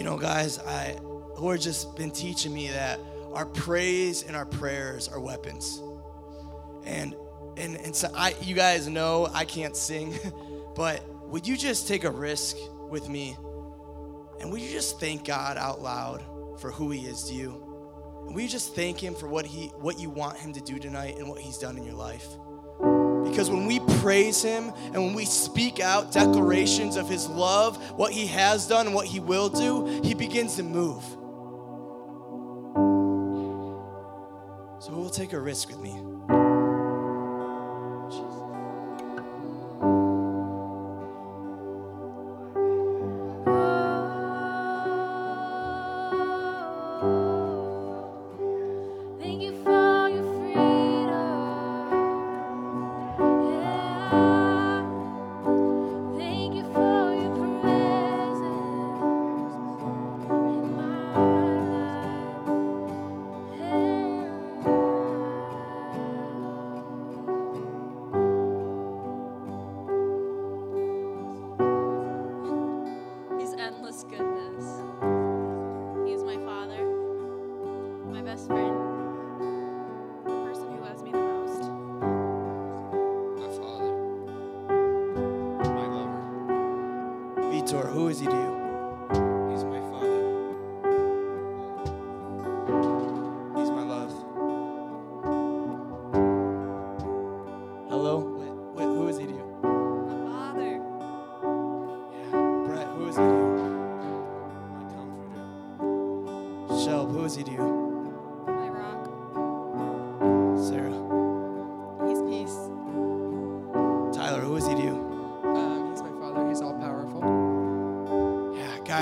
you know, guys, Lord just been teaching me that our praise and our prayers are weapons. And so you guys know I can't sing, but would you just take a risk with me? And would you just thank God out loud for who he is to you? And will you just thank him for what you want him to do tonight and what he's done in your life? Because when we praise him and when we speak out declarations of his love, what he has done and what he will do, he begins to move. So we'll take a risk with me.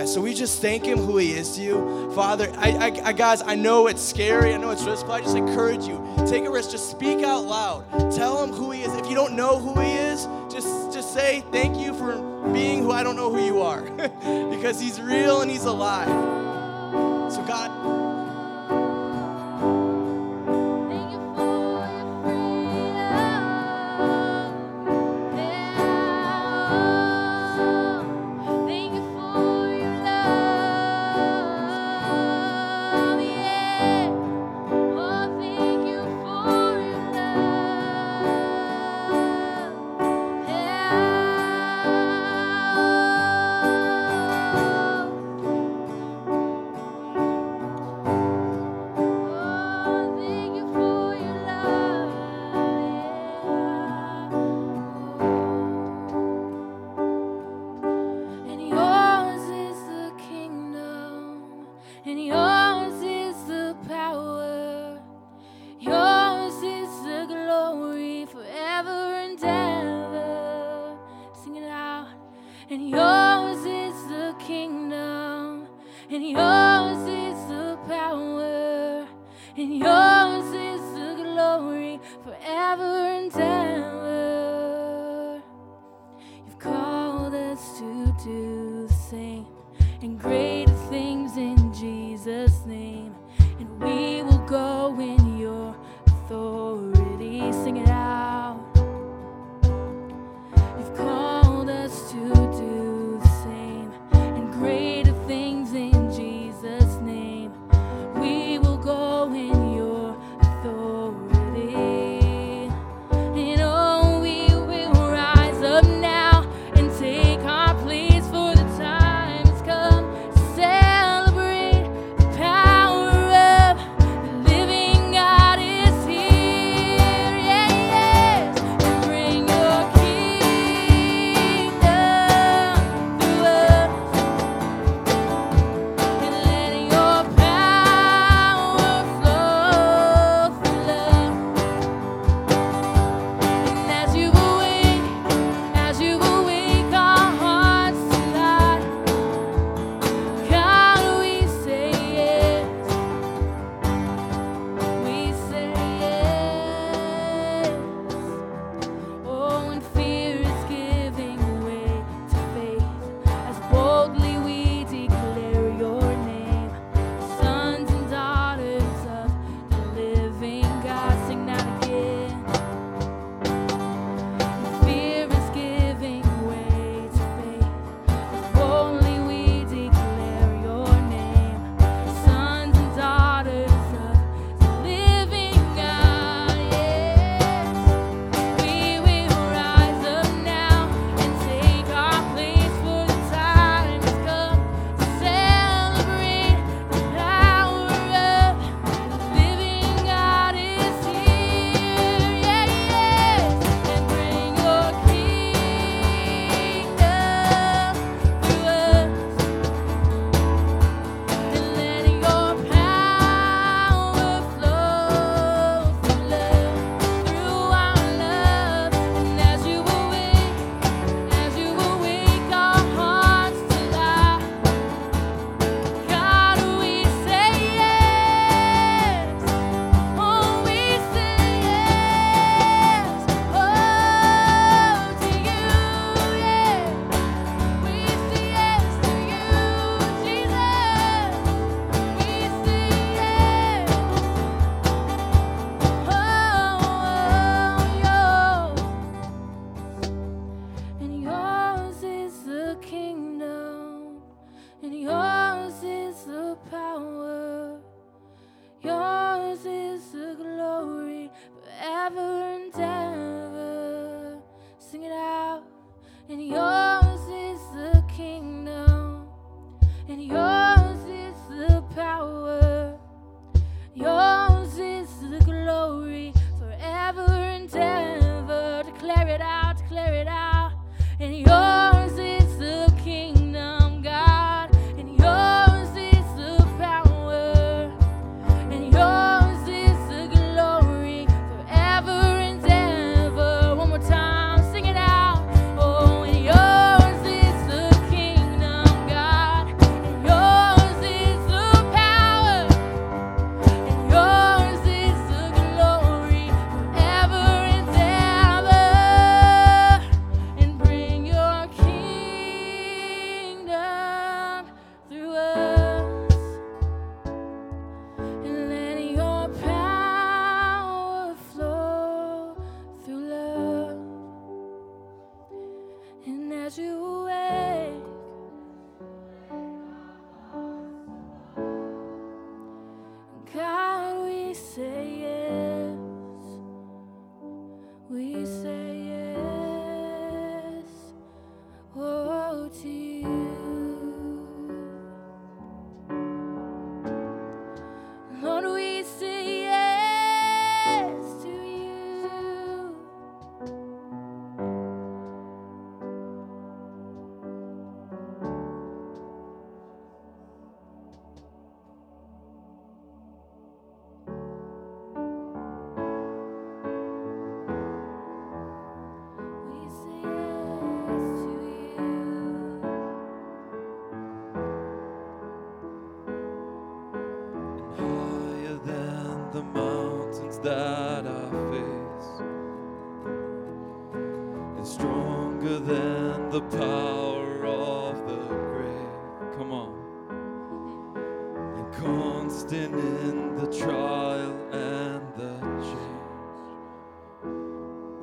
So we just thank him who he is to you. Father, guys, I know it's scary. I know it's risky. I just encourage you. Take a risk. Just speak out loud. Tell him who he is. If you don't know who he is, just say thank you for being who I don't know who you are. Because he's real and he's alive. So God... that I face, and stronger than the power of the grave. Come on. And constant in the trial and the change,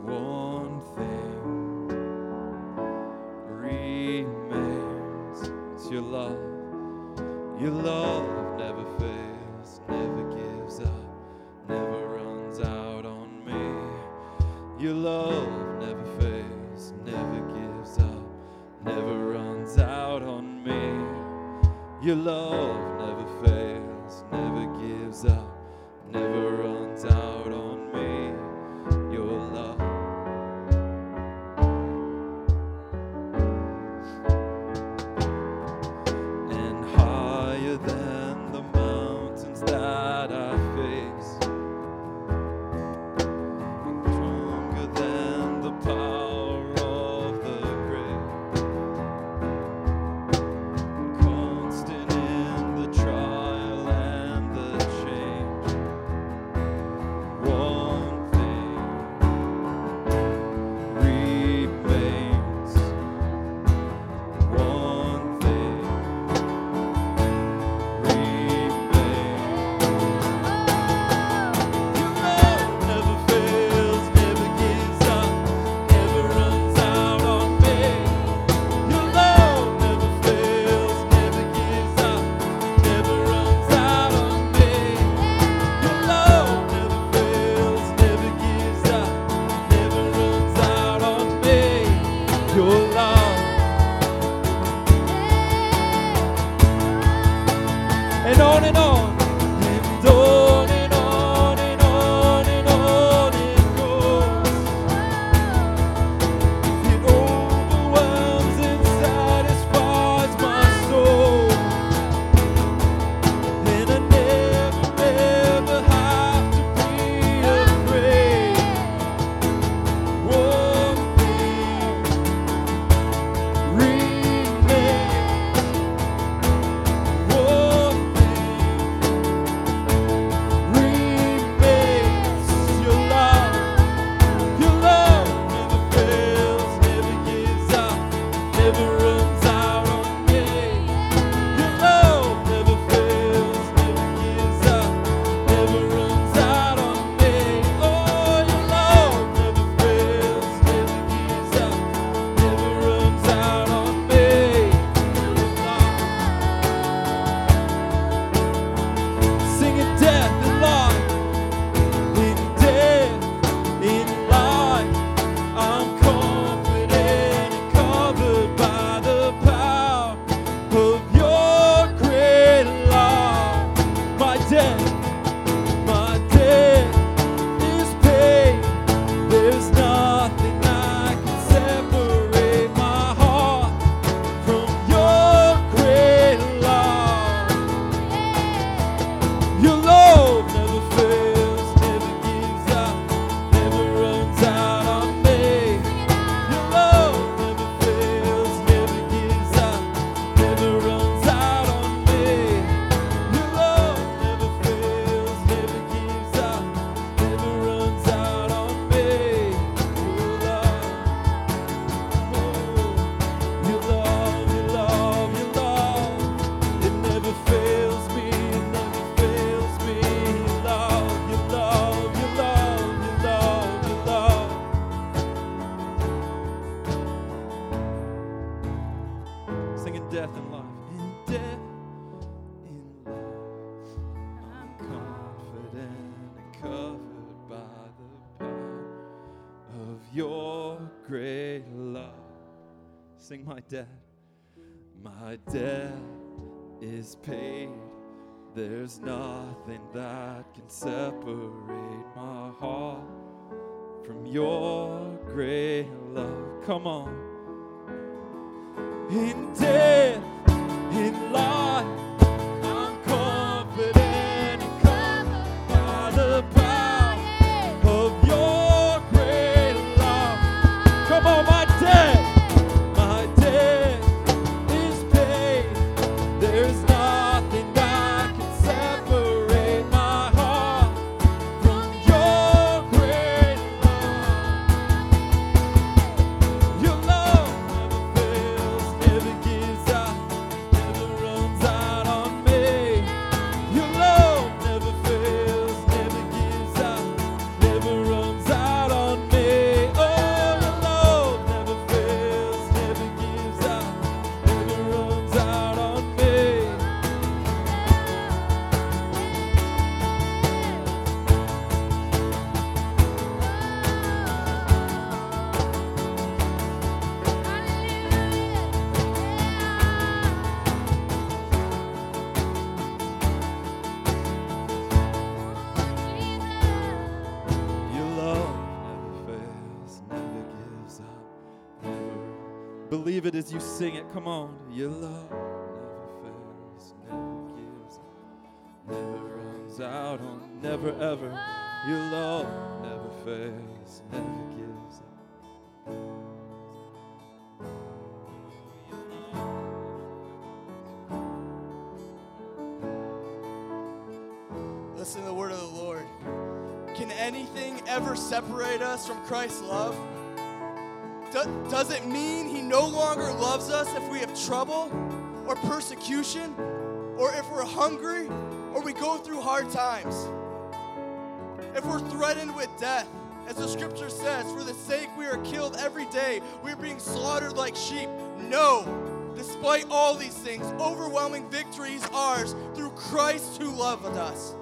one thing remains. It's your love. Your love never fails, never gives up, never runs out on me. Your love never fails, never gives up, never runs out on me. Your love never fails, never gives up, never runs out on me. Your love. Sing, my debt is paid. There's nothing that can separate my heart from your great love. Come on. In death, in life, I'm confident and covered by the power of your great love. Come on, my debt. There's nothing that can separate my heart from your Believe it as you sing it. Come on. Your love never fails, never gives, never runs out on, never ever. Your love never fails, never gives. Listen to the word of the Lord. Can anything ever separate us from Christ's love? Does it mean he no longer loves us if we have trouble or persecution or if we're hungry or we go through hard times? If we're threatened with death, as the scripture says, for the sake we are killed every day, we're being slaughtered like sheep. No, despite all these things, overwhelming victory is ours through Christ who loved us.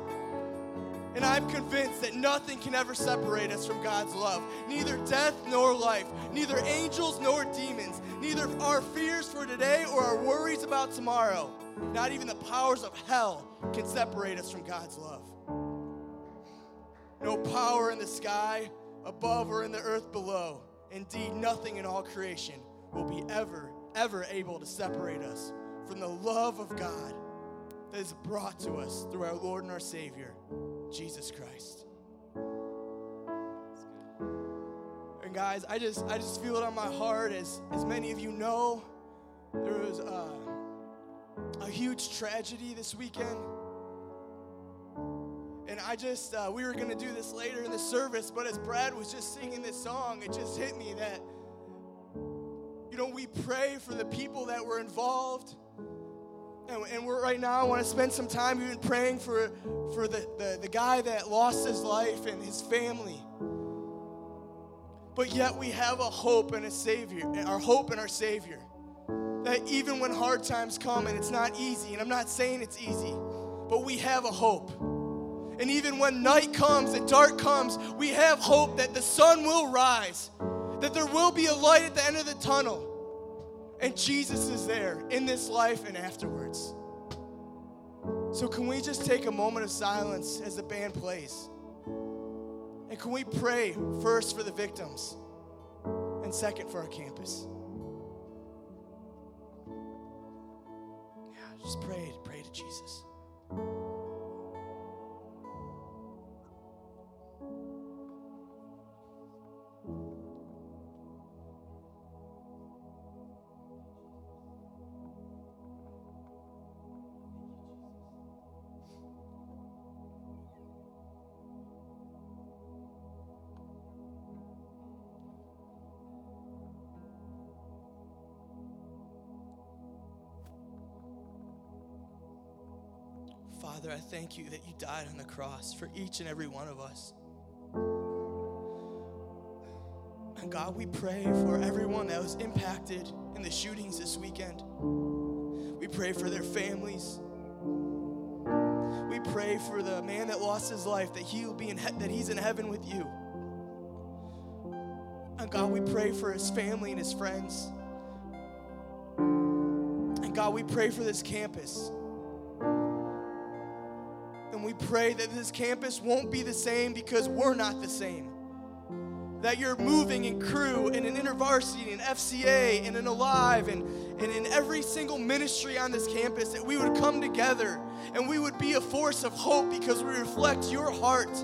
And I'm convinced that nothing can ever separate us from God's love. Neither death nor life, neither angels nor demons, neither our fears for today or our worries about tomorrow. Not even the powers of hell can separate us from God's love. No power in the sky above or in the earth below. Indeed, nothing in all creation will be ever, ever able to separate us from the love of God that is brought to us through our Lord and our Savior, Jesus Christ. And guys, I just feel it on my heart. As many of you know, there was a huge tragedy this weekend. And we were going to do this later in the service, but as Brad was just singing this song, it just hit me that, you know, we pray for the people that were involved. And we're right now, I want to spend some time even praying for the guy that lost his life and his family. But yet we have a hope and a Savior, our hope and our Savior. That even when hard times come, and it's not easy, and I'm not saying it's easy, but we have a hope. And even when night comes and dark comes, we have hope that the sun will rise, that there will be a light at the end of the tunnel. And Jesus is there in this life and afterwards. So can we just take a moment of silence as the band plays? And can we pray first for the victims and second for our campus? Yeah, just pray to Jesus. Father, I thank you that you died on the cross for each and every one of us. And God, we pray for everyone that was impacted in the shootings this weekend. We pray for their families. We pray for the man that lost his life, that he's in heaven with you. And God, we pray for his family and his friends. And God, we pray for this campus. We pray that this campus won't be the same because we're not the same. That you're moving in crew and in InterVarsity and FCA and in Alive and in every single ministry on this campus, that we would come together and we would be a force of hope because we reflect your heart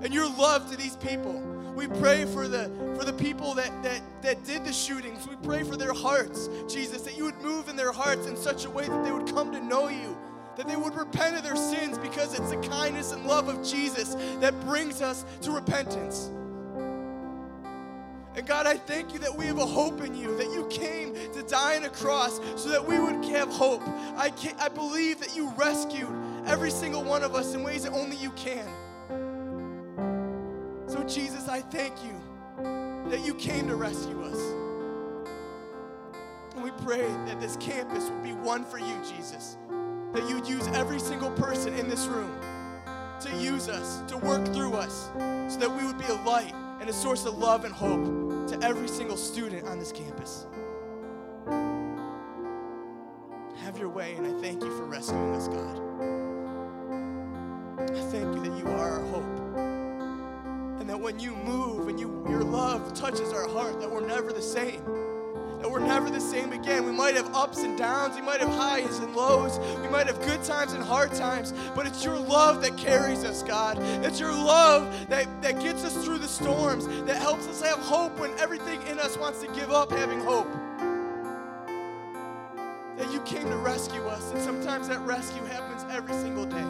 and your love to these people. We pray for the people that did the shootings. We pray for their hearts, Jesus, that you would move in their hearts in such a way that they would come to know you, that they would repent of their sins, because it's the kindness and love of Jesus that brings us to repentance. And God, I thank you that we have a hope in you, that you came to die on a cross so that we would have hope. I believe that you rescued every single one of us in ways that only you can. So Jesus, I thank you that you came to rescue us. And we pray that this campus would be one for you, Jesus. That you'd use every single person in this room to use us, to work through us, so that we would be a light and a source of love and hope to every single student on this campus. Have your way, and I thank you for rescuing us, God. I thank you that you are our hope, and that when you move and your love touches our heart, that we're never the same, that we're we're never the same again. We might have ups and downs. We might have highs and lows. We might have good times and hard times. But it's your love that carries us, God. It's your love that gets us through the storms, that helps us have hope when everything in us wants to give up having hope. That you came to rescue us, and sometimes that rescue happens every single day.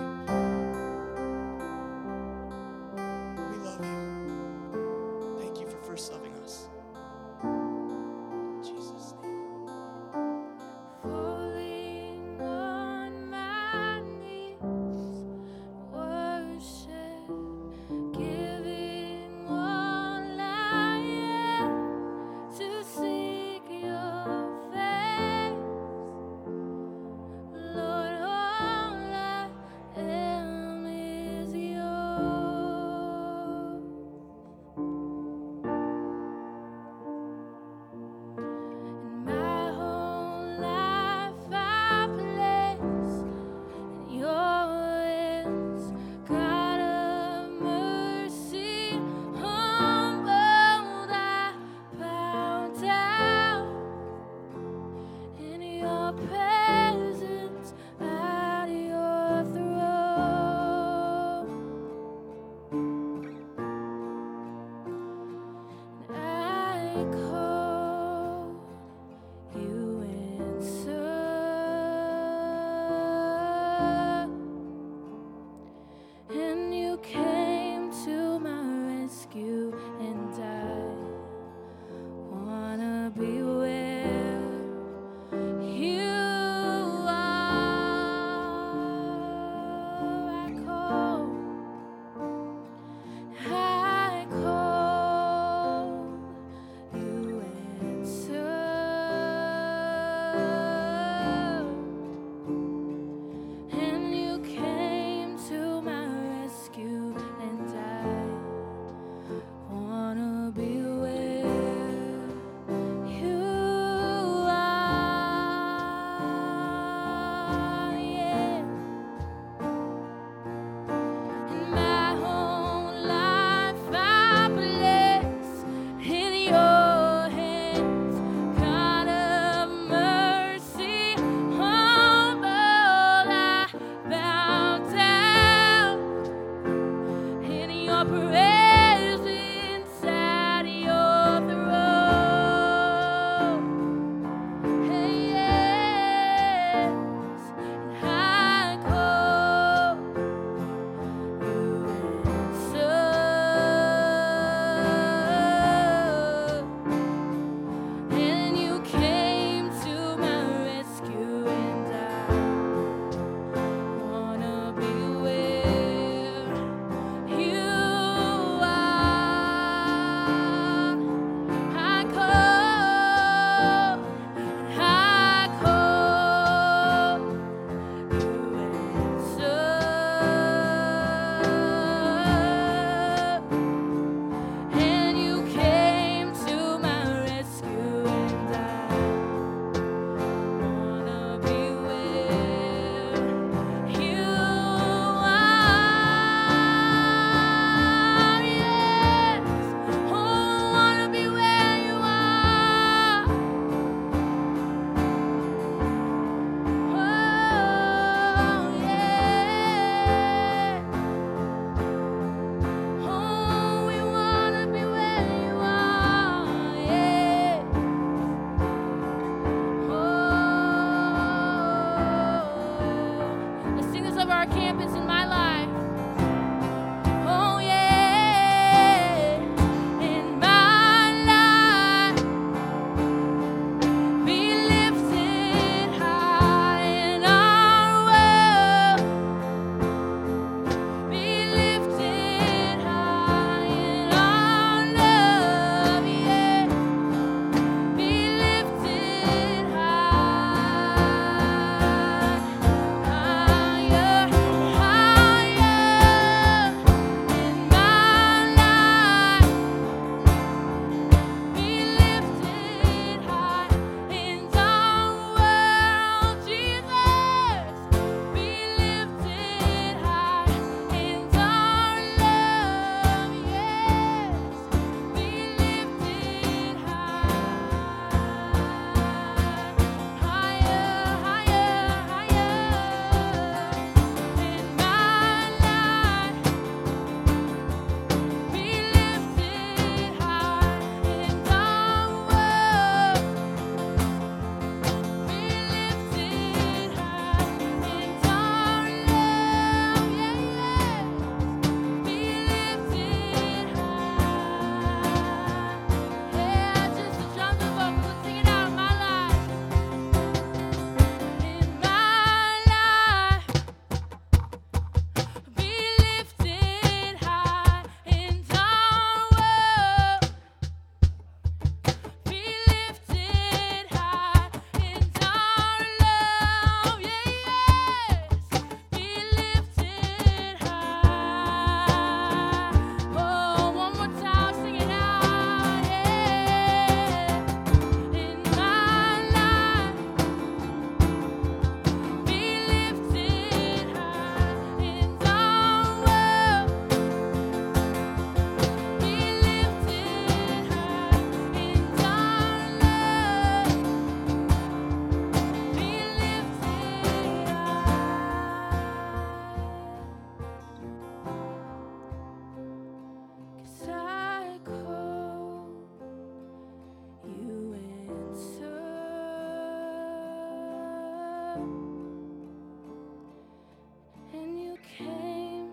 came.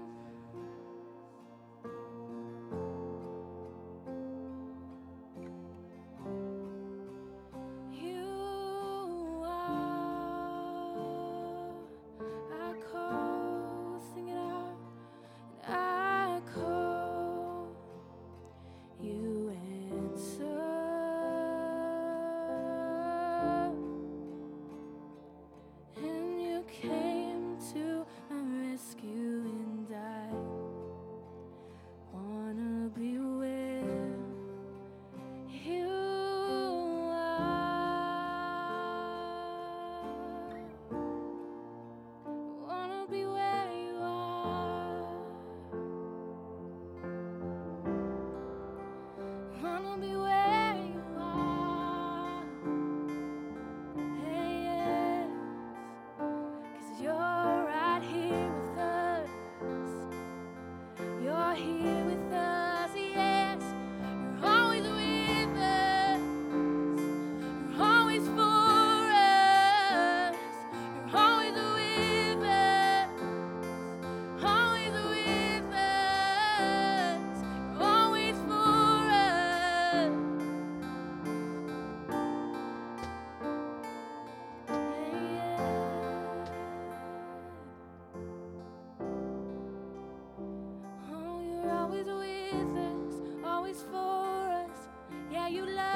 You are. I call, sing it out, and I call. You answer, and you came to my rescue, and I wanna be with you are. Wanna be where you are. Wanna be where you are. Hey, yes, 'cause you're right here with us. You're here with us, yes. You're always with us. You're always for us. You're always with us. Always with us. You're always for us. Yeah. Oh, you're always with us, always for us. Yeah, you love us.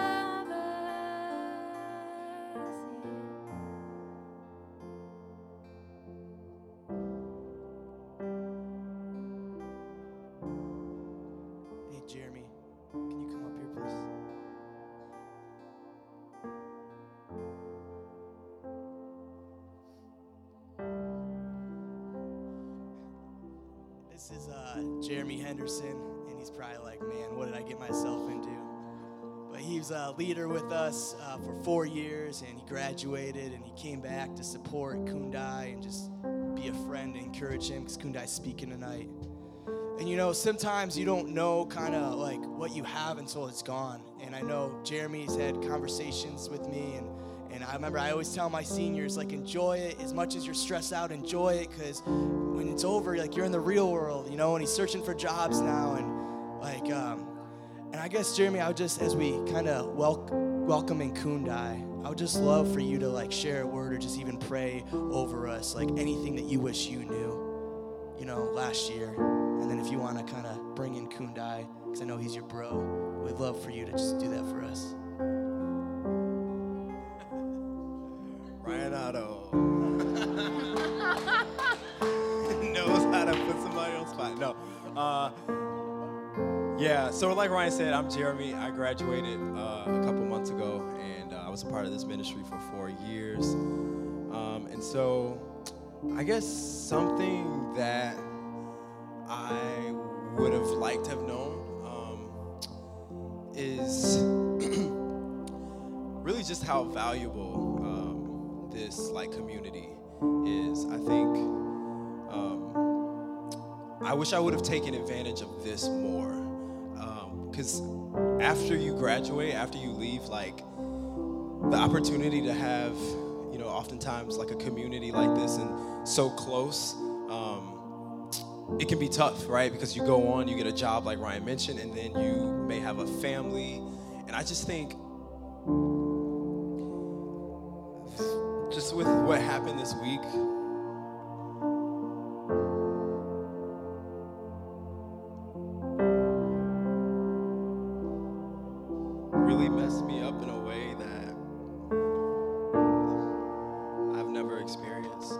Hey, Jeremy, can you come up here, please? This is Jeremy Henderson, and he's probably like, man, what did I get myself into? But he was a leader with us for 4 years, and he graduated, and he came back to support Kundai and just be a friend and encourage him, because Kundai's speaking tonight. And, you know, sometimes you don't know kind of like what you have until it's gone. And I know Jeremy's had conversations with me, and I remember I always tell my seniors, like, enjoy it. As much as you're stressed out, enjoy it, because when it's over, like, you're in the real world, you know, and he's searching for jobs now. And, like, and I guess, Jeremy, I would just, as we kind of welcome in Kundai, I would just love for you to, like, share a word or just even pray over us, like, anything that you wish you knew, you know, last year. And then if you want to kind of bring in Kundai, because I know he's your bro, we'd love for you to just do that for us. Ryan Otto knows how to put somebody on the spot. No. Yeah, so like Ryan said, I'm Jeremy. I graduated a couple months ago, and I was a part of this ministry for 4 years. And so I guess something that I would have liked to have known is really just how valuable this like community is. I think I wish I would have taken advantage of this more, because after you graduate, after you leave, like the opportunity to have, you know, oftentimes like a community like this and so close, it can be tough, right? Because you go on, you get a job like Ryan mentioned, and then you may have a family. And I just think just with what happened this week, really messed me up in a way that I've never experienced.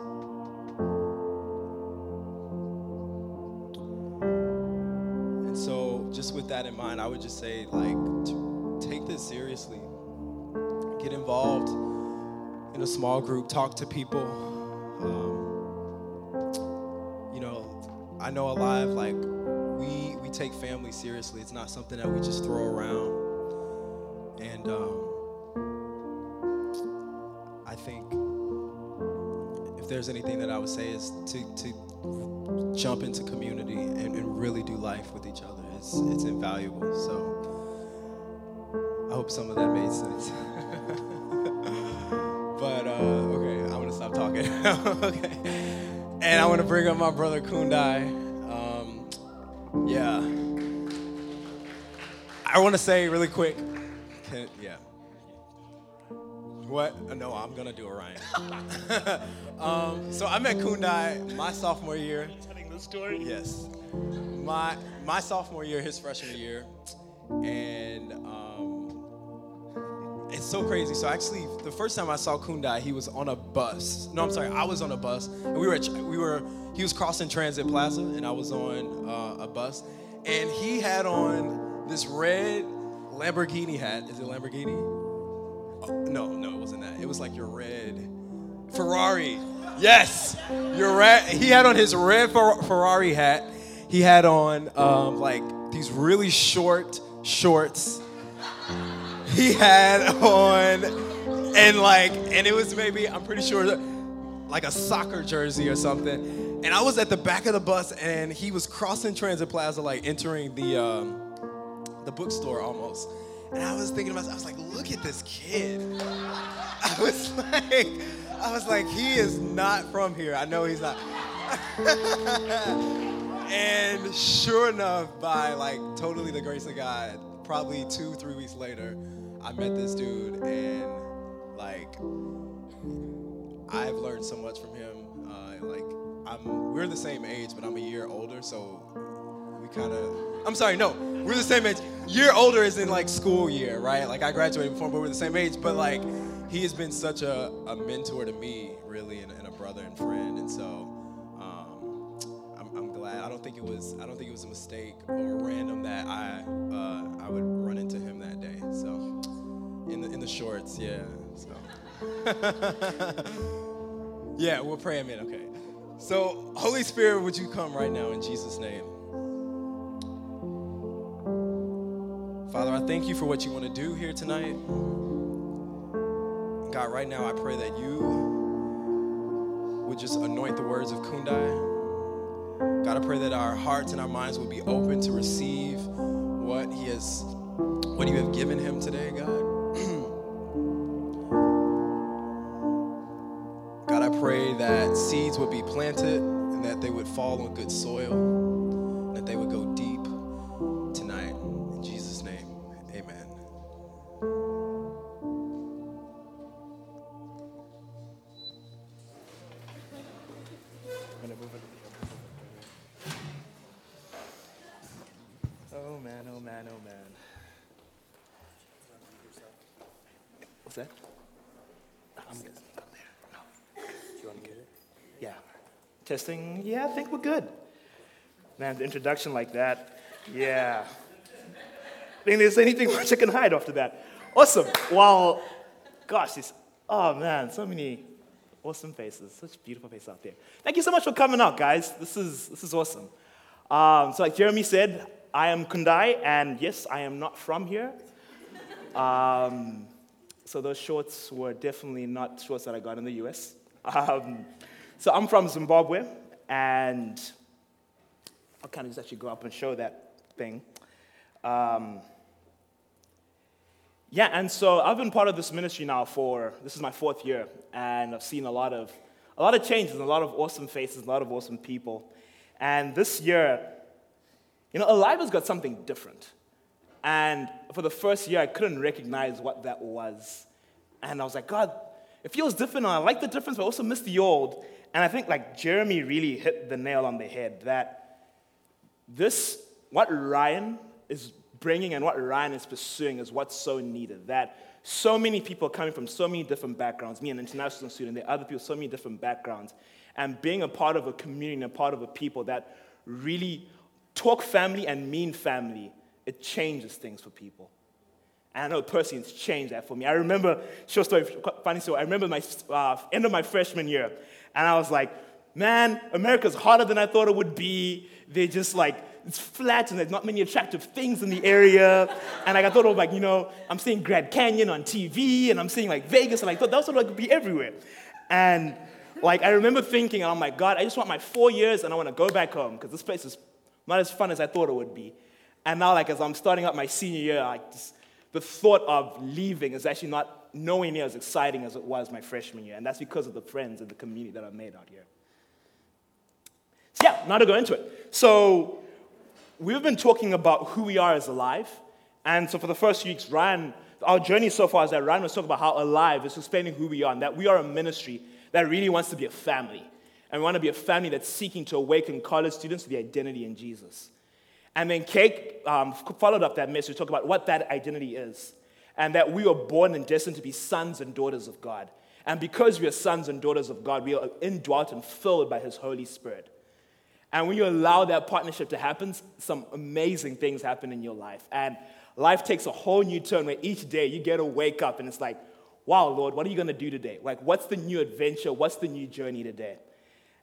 And so just with that in mind, I would just say, like, to take this seriously. Get involved in a small group, talk to people. You know, I know Alive, like, we take family seriously. It's not something that we just throw around. And I think if there's anything that I would say is to jump into community and really do life with each other. It's invaluable. So I hope some of that made sense. But, okay, I'm going to stop talking. Okay. And I want to bring up my brother Kundai. Yeah. I want to say really quick. What? No, I'm going to do it, Ryan. So I met Kundai my sophomore year. He's telling the story? Yes. My sophomore year, his freshman year. And it's so crazy. So actually, the first time I saw Kundai, he was on a bus. No, I'm sorry. I was on a bus. And he was crossing Transit Plaza, and I was on a bus. And he had on this red Lamborghini hat. Is it Lamborghini? Oh, no, it wasn't that. It was like your red Ferrari. Yes, your red. He had on his red Ferrari hat. He had on like these really short shorts. He had on, and it was maybe, I'm pretty sure, like a soccer jersey or something. And I was at the back of the bus, and he was crossing Transit Plaza, like entering the bookstore almost. And I was thinking to myself, I was like, look at this kid. I was like, he is not from here. I know he's not. And sure enough, by like totally the grace of God, probably 2-3 weeks later, I met this dude, and like I've learned so much from him. We're the same age, but I'm a year older, so we kind of. I'm sorry, no, we're the same age. Year older is in like school year, right? Like I graduated before, but we're the same age. But like he has been such a mentor to me, really, and a brother and friend, and so. I'm glad. I don't think it was a mistake or random that I would run into him that day. So, in the shorts, yeah. So, yeah, we'll pray him in. Okay. So, Holy Spirit, would you come right now in Jesus' name? Father, I thank you for what you want to do here tonight. God, right now I pray that you would just anoint the words of Kundai. God, I pray that our hearts and our minds will be open to receive what you have given him today, God. God, I pray that seeds would be planted and that they would fall on good soil, and that they would go deep tonight. In Jesus' name, amen. Testing, yeah, I think we're good. Man, the introduction like that, yeah. I think there's anything much I can hide after that. Awesome. Wow. Gosh, so many awesome faces, such beautiful faces out there. Thank you so much for coming out, guys. This is awesome. So like Jeremy said, I am Kundai, and yes, I am not from here. So those shorts were definitely not shorts that I got in the U.S. So I'm from Zimbabwe, and I'll kind of just actually go up and show that thing. And so I've been part of this ministry now this is my fourth year, and I've seen a lot of changes, and a lot of awesome faces, a lot of awesome people. And this year, Alive has got something different. And for the first year, I couldn't recognize what that was. And I was like, God, it feels different, and I like the difference, but I also miss the old. And I think like Jeremy really hit the nail on the head that what Ryan is bringing and what Ryan is pursuing is what's so needed. That so many people coming from so many different backgrounds, me an international student, there are other people, so many different backgrounds, and being a part of a community and a part of a people that really talk family and mean family, it changes things for people. And I know personally it's changed that for me. I remember, funny story, I remember my end of my freshman year, and I was like, man, America's harder than I thought it would be. They're just like, it's flat, and there's not many attractive things in the area. And like, I thought of like, I'm seeing Grand Canyon on TV, and I'm seeing like Vegas, and I thought that was what I could be everywhere. And like, I remember thinking, oh my God, I just want my 4 years, and I want to go back home, because this place is not as fun as I thought it would be. And now like, as I'm starting up my senior year, the thought of leaving is actually not nowhere near as exciting as it was my freshman year, and that's because of the friends and the community that I've made out here. Yeah, now to go into it. So we've been talking about who we are as Alive. And so for the first few weeks, Ryan, our journey so far is that Ryan was talking about how Alive is explaining who we are and that we are a ministry that really wants to be a family. And we want to be a family that's seeking to awaken college students to the identity in Jesus. And then Kate followed up that message, talking about what that identity is. And that we were born and destined to be sons and daughters of God. And because we are sons and daughters of God, we are indwelt and filled by His Holy Spirit. And when you allow that partnership to happen, some amazing things happen in your life. And life takes a whole new turn where each day you get to wake up and it's like, wow, Lord, what are you going to do today? Like, what's the new adventure? What's the new journey today?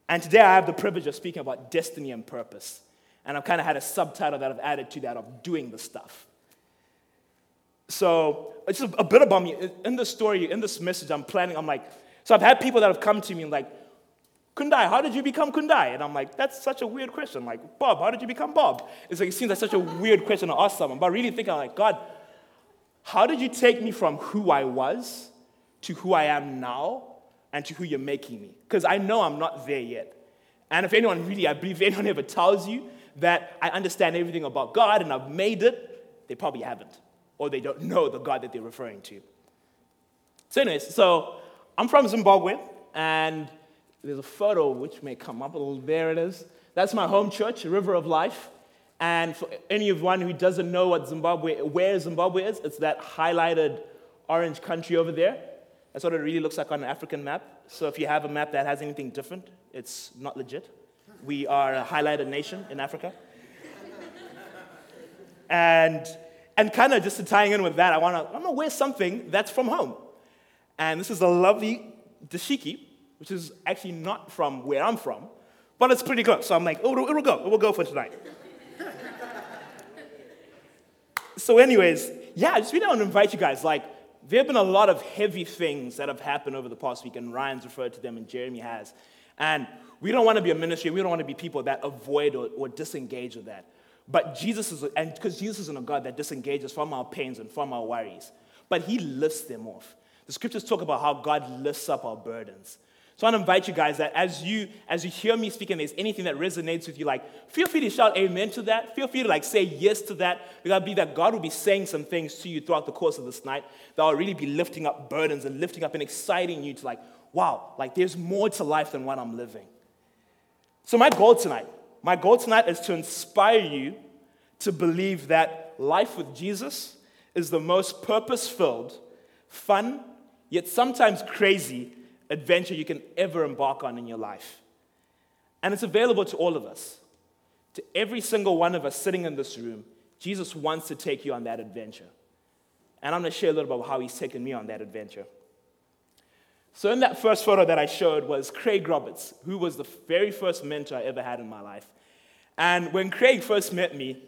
And today I have the privilege of speaking about destiny and purpose. And I've kind of had a subtitle that I've added to that of doing the stuff. So it's just a bit about me. In this story, in this message, I've had people that have come to me and like, Kundai, how did you become Kundai? And I'm like, that's such a weird question. Like, Bob, how did you become Bob? It's like, it seems like such a weird question to ask someone. But I really think, I'm like, God, how did you take me from who I was to who I am now and to who you're making me? Because I know I'm not there yet. And I believe if anyone ever tells you that I understand everything about God and I've made it, they probably haven't. Or they don't know the God that they're referring to. So anyways, I'm from Zimbabwe, and there's a photo which may come up a little. There it is. That's my home church, River of Life. And for anyone who doesn't know where Zimbabwe is, it's that highlighted orange country over there. That's what it really looks like on an African map. So if you have a map that has anything different, it's not legit. We are a highlighted nation in Africa. And kind of just to tie in with that, I'm gonna wear something that's from home. And this is a lovely dashiki, which is actually not from where I'm from, but it's pretty close. So I'm like, oh, it will go for tonight. So anyways, I just really want to invite you guys. Like, there have been a lot of heavy things that have happened over the past week, and Ryan's referred to them, and Jeremy has. And we don't want to be a ministry. We don't want to be people that avoid or disengage with that. But because Jesus isn't a God that disengages from our pains and from our worries, but He lifts them off. The scriptures talk about how God lifts up our burdens. So I want to invite you guys that as you hear me speak and there's anything that resonates with you, like, feel free to shout amen to that. Feel free to say yes to that. Because I believe that God will be saying some things to you throughout the course of this night that will really be lifting up burdens and lifting up and exciting you to wow, there's more to life than what I'm living. So my goal tonight is to inspire you to believe that life with Jesus is the most purpose-filled, fun, yet sometimes crazy adventure you can ever embark on in your life. And it's available to all of us. To every single one of us sitting in this room, Jesus wants to take you on that adventure. And I'm going to share a little about how He's taken me on that adventure. So in that first photo that I showed was Craig Roberts, who was the very first mentor I ever had in my life. And when Craig first met me,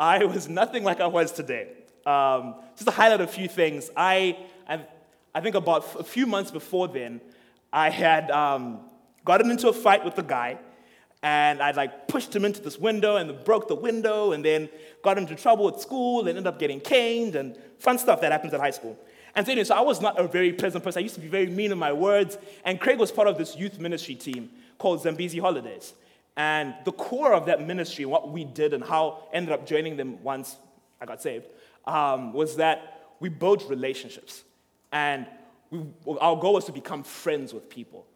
I was nothing like I was today. Just to highlight a few things, I think about a few months before then, I had gotten into a fight with a guy, and I'd pushed him into this window and broke the window, and then got into trouble at school and ended up getting caned and fun stuff that happens at high school. And so anyway, I was not a very pleasant person. I used to be very mean in my words, and Craig was part of this youth ministry team called Zambezi Holidays. And the core of that ministry, what we did and how I ended up joining them once I got saved, was that we built relationships. And our goal was to become friends with people.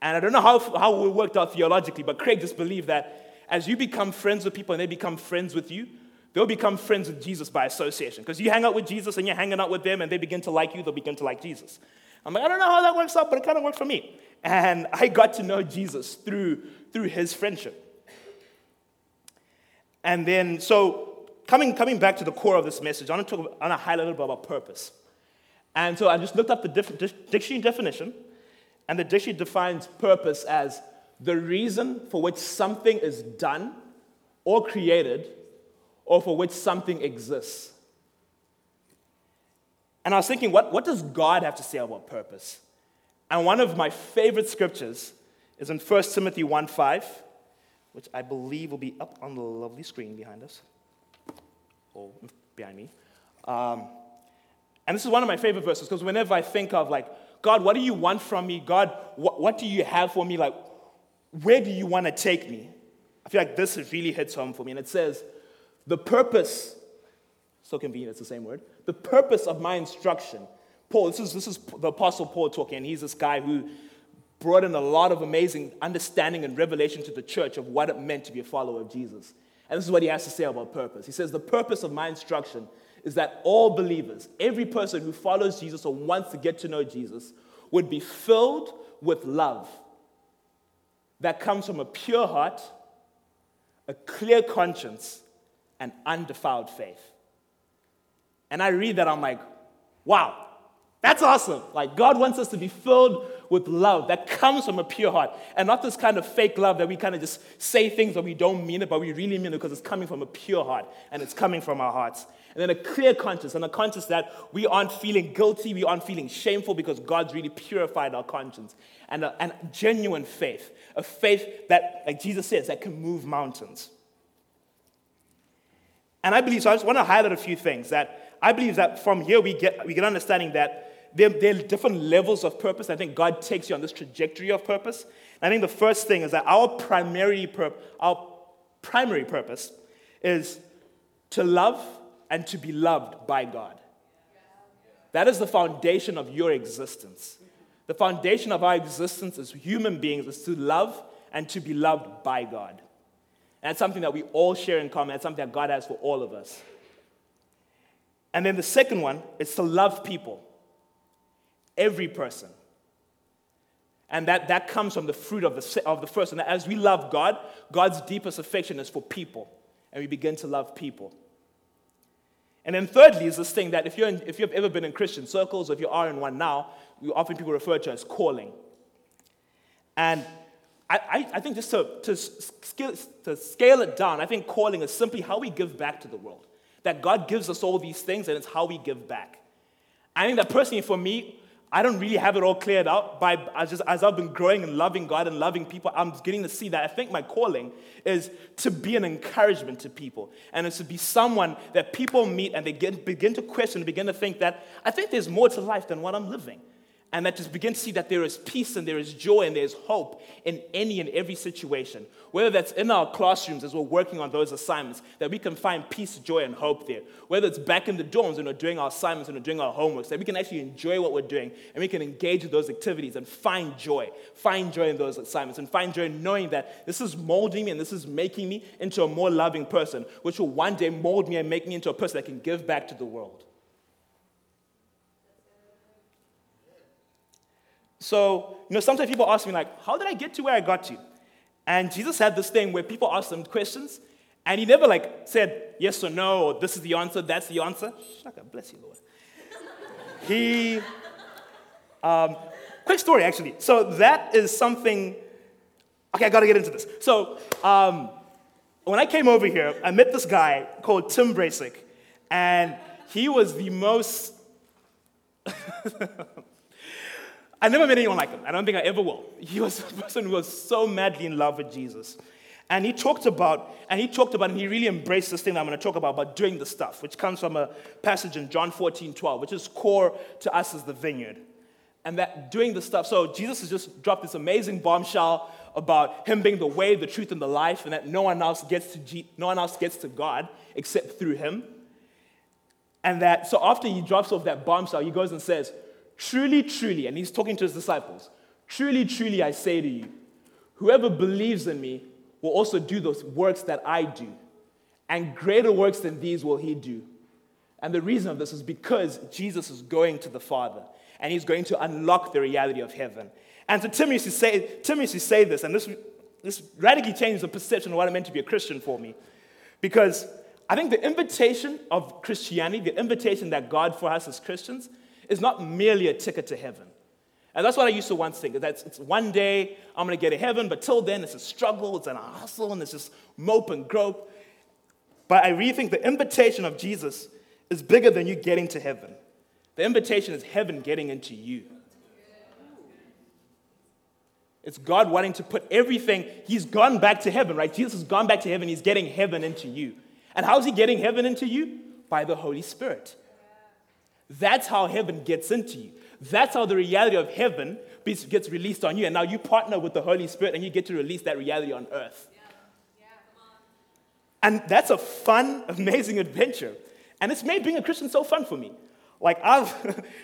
And I don't know how it worked out theologically, but Craig just believed that as you become friends with people and they become friends with you, they'll become friends with Jesus by association. Because you hang out with Jesus and you're hanging out with them and they begin to like you, they'll begin to like Jesus. I'm like, I don't know how that works out, but it kind of worked for me. And I got to know Jesus through his friendship. And then, so coming back to the core of this message, I want to highlight a little bit about purpose. And so I just looked up the dictionary definition, and the dictionary defines purpose as the reason for which something is done or created or for which something exists. And I was thinking, what does God have to say about purpose? And one of my favorite scriptures is in 1 Timothy 1:5, which I believe will be up on the lovely screen behind us, or behind me. And this is one of my favorite verses, because whenever I think of, God, what do you want from me? God, what do you have for me? Where do you want to take me? I feel like this really hits home for me. And it says, the purpose, so convenient, it's the same word, the purpose of my instruction. Paul, this is the Apostle Paul talking, and he's this guy who brought in a lot of amazing understanding and revelation to the church of what it meant to be a follower of Jesus. And this is what he has to say about purpose. He says, the purpose of my instruction is that all believers, every person who follows Jesus or wants to get to know Jesus, would be filled with love that comes from a pure heart, a clear conscience, and undefiled faith. And I read that, I'm like, wow, that's awesome. Like, God wants us to be filled with love that comes from a pure heart, and not this kind of fake love that we kind of just say things that we don't mean it, but we really mean it because it's coming from a pure heart, and it's coming from our hearts. And then a clear conscience, and a conscience that we aren't feeling guilty, we aren't feeling shameful, because God's really purified our conscience. And a genuine faith, a faith that, like Jesus says, that can move mountains. And I believe, so I just want to highlight a few things, that I believe that from here we get understanding that there are different levels of purpose. I think God takes you on this trajectory of purpose. And I think the first thing is that our primary purpose is to love and to be loved by God. That is the foundation of your existence. The foundation of our existence as human beings is to love and to be loved by God. And that's something that we all share in common. That's something that God has for all of us. And then the second one is to love people. Every person. And that comes from the fruit of the first. And as we love God, God's deepest affection is for people. And we begin to love people. And then thirdly is this thing that if you've ever been in Christian circles, or if you are in one now, we often people refer to as calling. And I think just to scale it down, I think calling is simply how we give back to the world. That God gives us all these things, and it's how we give back. I think that personally for me, I don't really have it all cleared out. As I've been growing and loving God and loving people, I'm getting to see that I think my calling is to be an encouragement to people. And it's to be someone that people meet and they begin to question, begin to think that I think there's more to life than what I'm living. And that just begin to see that there is peace and there is joy and there is hope in any and every situation. Whether that's in our classrooms as we're working on those assignments, that we can find peace, joy, and hope there. Whether it's back in the dorms when we're doing our assignments and we're doing our homeworks, that we can actually enjoy what we're doing and we can engage with those activities and find joy in those assignments, and find joy in knowing that this is molding me and this is making me into a more loving person, which will one day mold me and make me into a person that can give back to the world. So, sometimes people ask me, like, how did I get to where I got to? And Jesus had this thing where people asked him questions, and he never, said yes or no, or this is the answer, that's the answer. Shaka, bless you, Lord. Quick story, actually. So that is something, okay, I got to get into this. So when I came over here, I met this guy called Tim Brasick, and he was the most... I never met anyone like him. I don't think I ever will. He was a person who was so madly in love with Jesus. And he talked about, and he really embraced this thing that I'm going to talk about doing the stuff, which comes from a passage in John 14:12, which is core to us as the vineyard. And that doing the stuff, so Jesus has just dropped this amazing bombshell about him being the way, the truth, and the life, and that no one else gets to God except through him. And that, so after he drops off that bombshell, he goes and says, truly, truly, and he's talking to his disciples, truly, truly, I say to you, whoever believes in me will also do those works that I do, and greater works than these will he do. And the reason of this is because Jesus is going to the Father, and he's going to unlock the reality of heaven. And so Tim used to say this, and this radically changed the perception of what it meant to be a Christian for me, because I think the invitation of Christianity, the invitation that God for us as Christians, is not merely a ticket to heaven. And that's what I used to once think. It's one day I'm going to get to heaven, but till then it's a struggle, it's a hustle, and it's just mope and grope. But I really think the invitation of Jesus is bigger than you getting to heaven. The invitation is heaven getting into you. It's God wanting to put everything. He's gone back to heaven, right? Jesus has gone back to heaven. He's getting heaven into you. And how's he getting heaven into you? By the Holy Spirit. That's how heaven gets into you. That's how the reality of heaven gets released on you. And now you partner with the Holy Spirit and you get to release that reality on earth. Yeah. Yeah. And that's a fun, amazing adventure. And it's made being a Christian so fun for me. Like,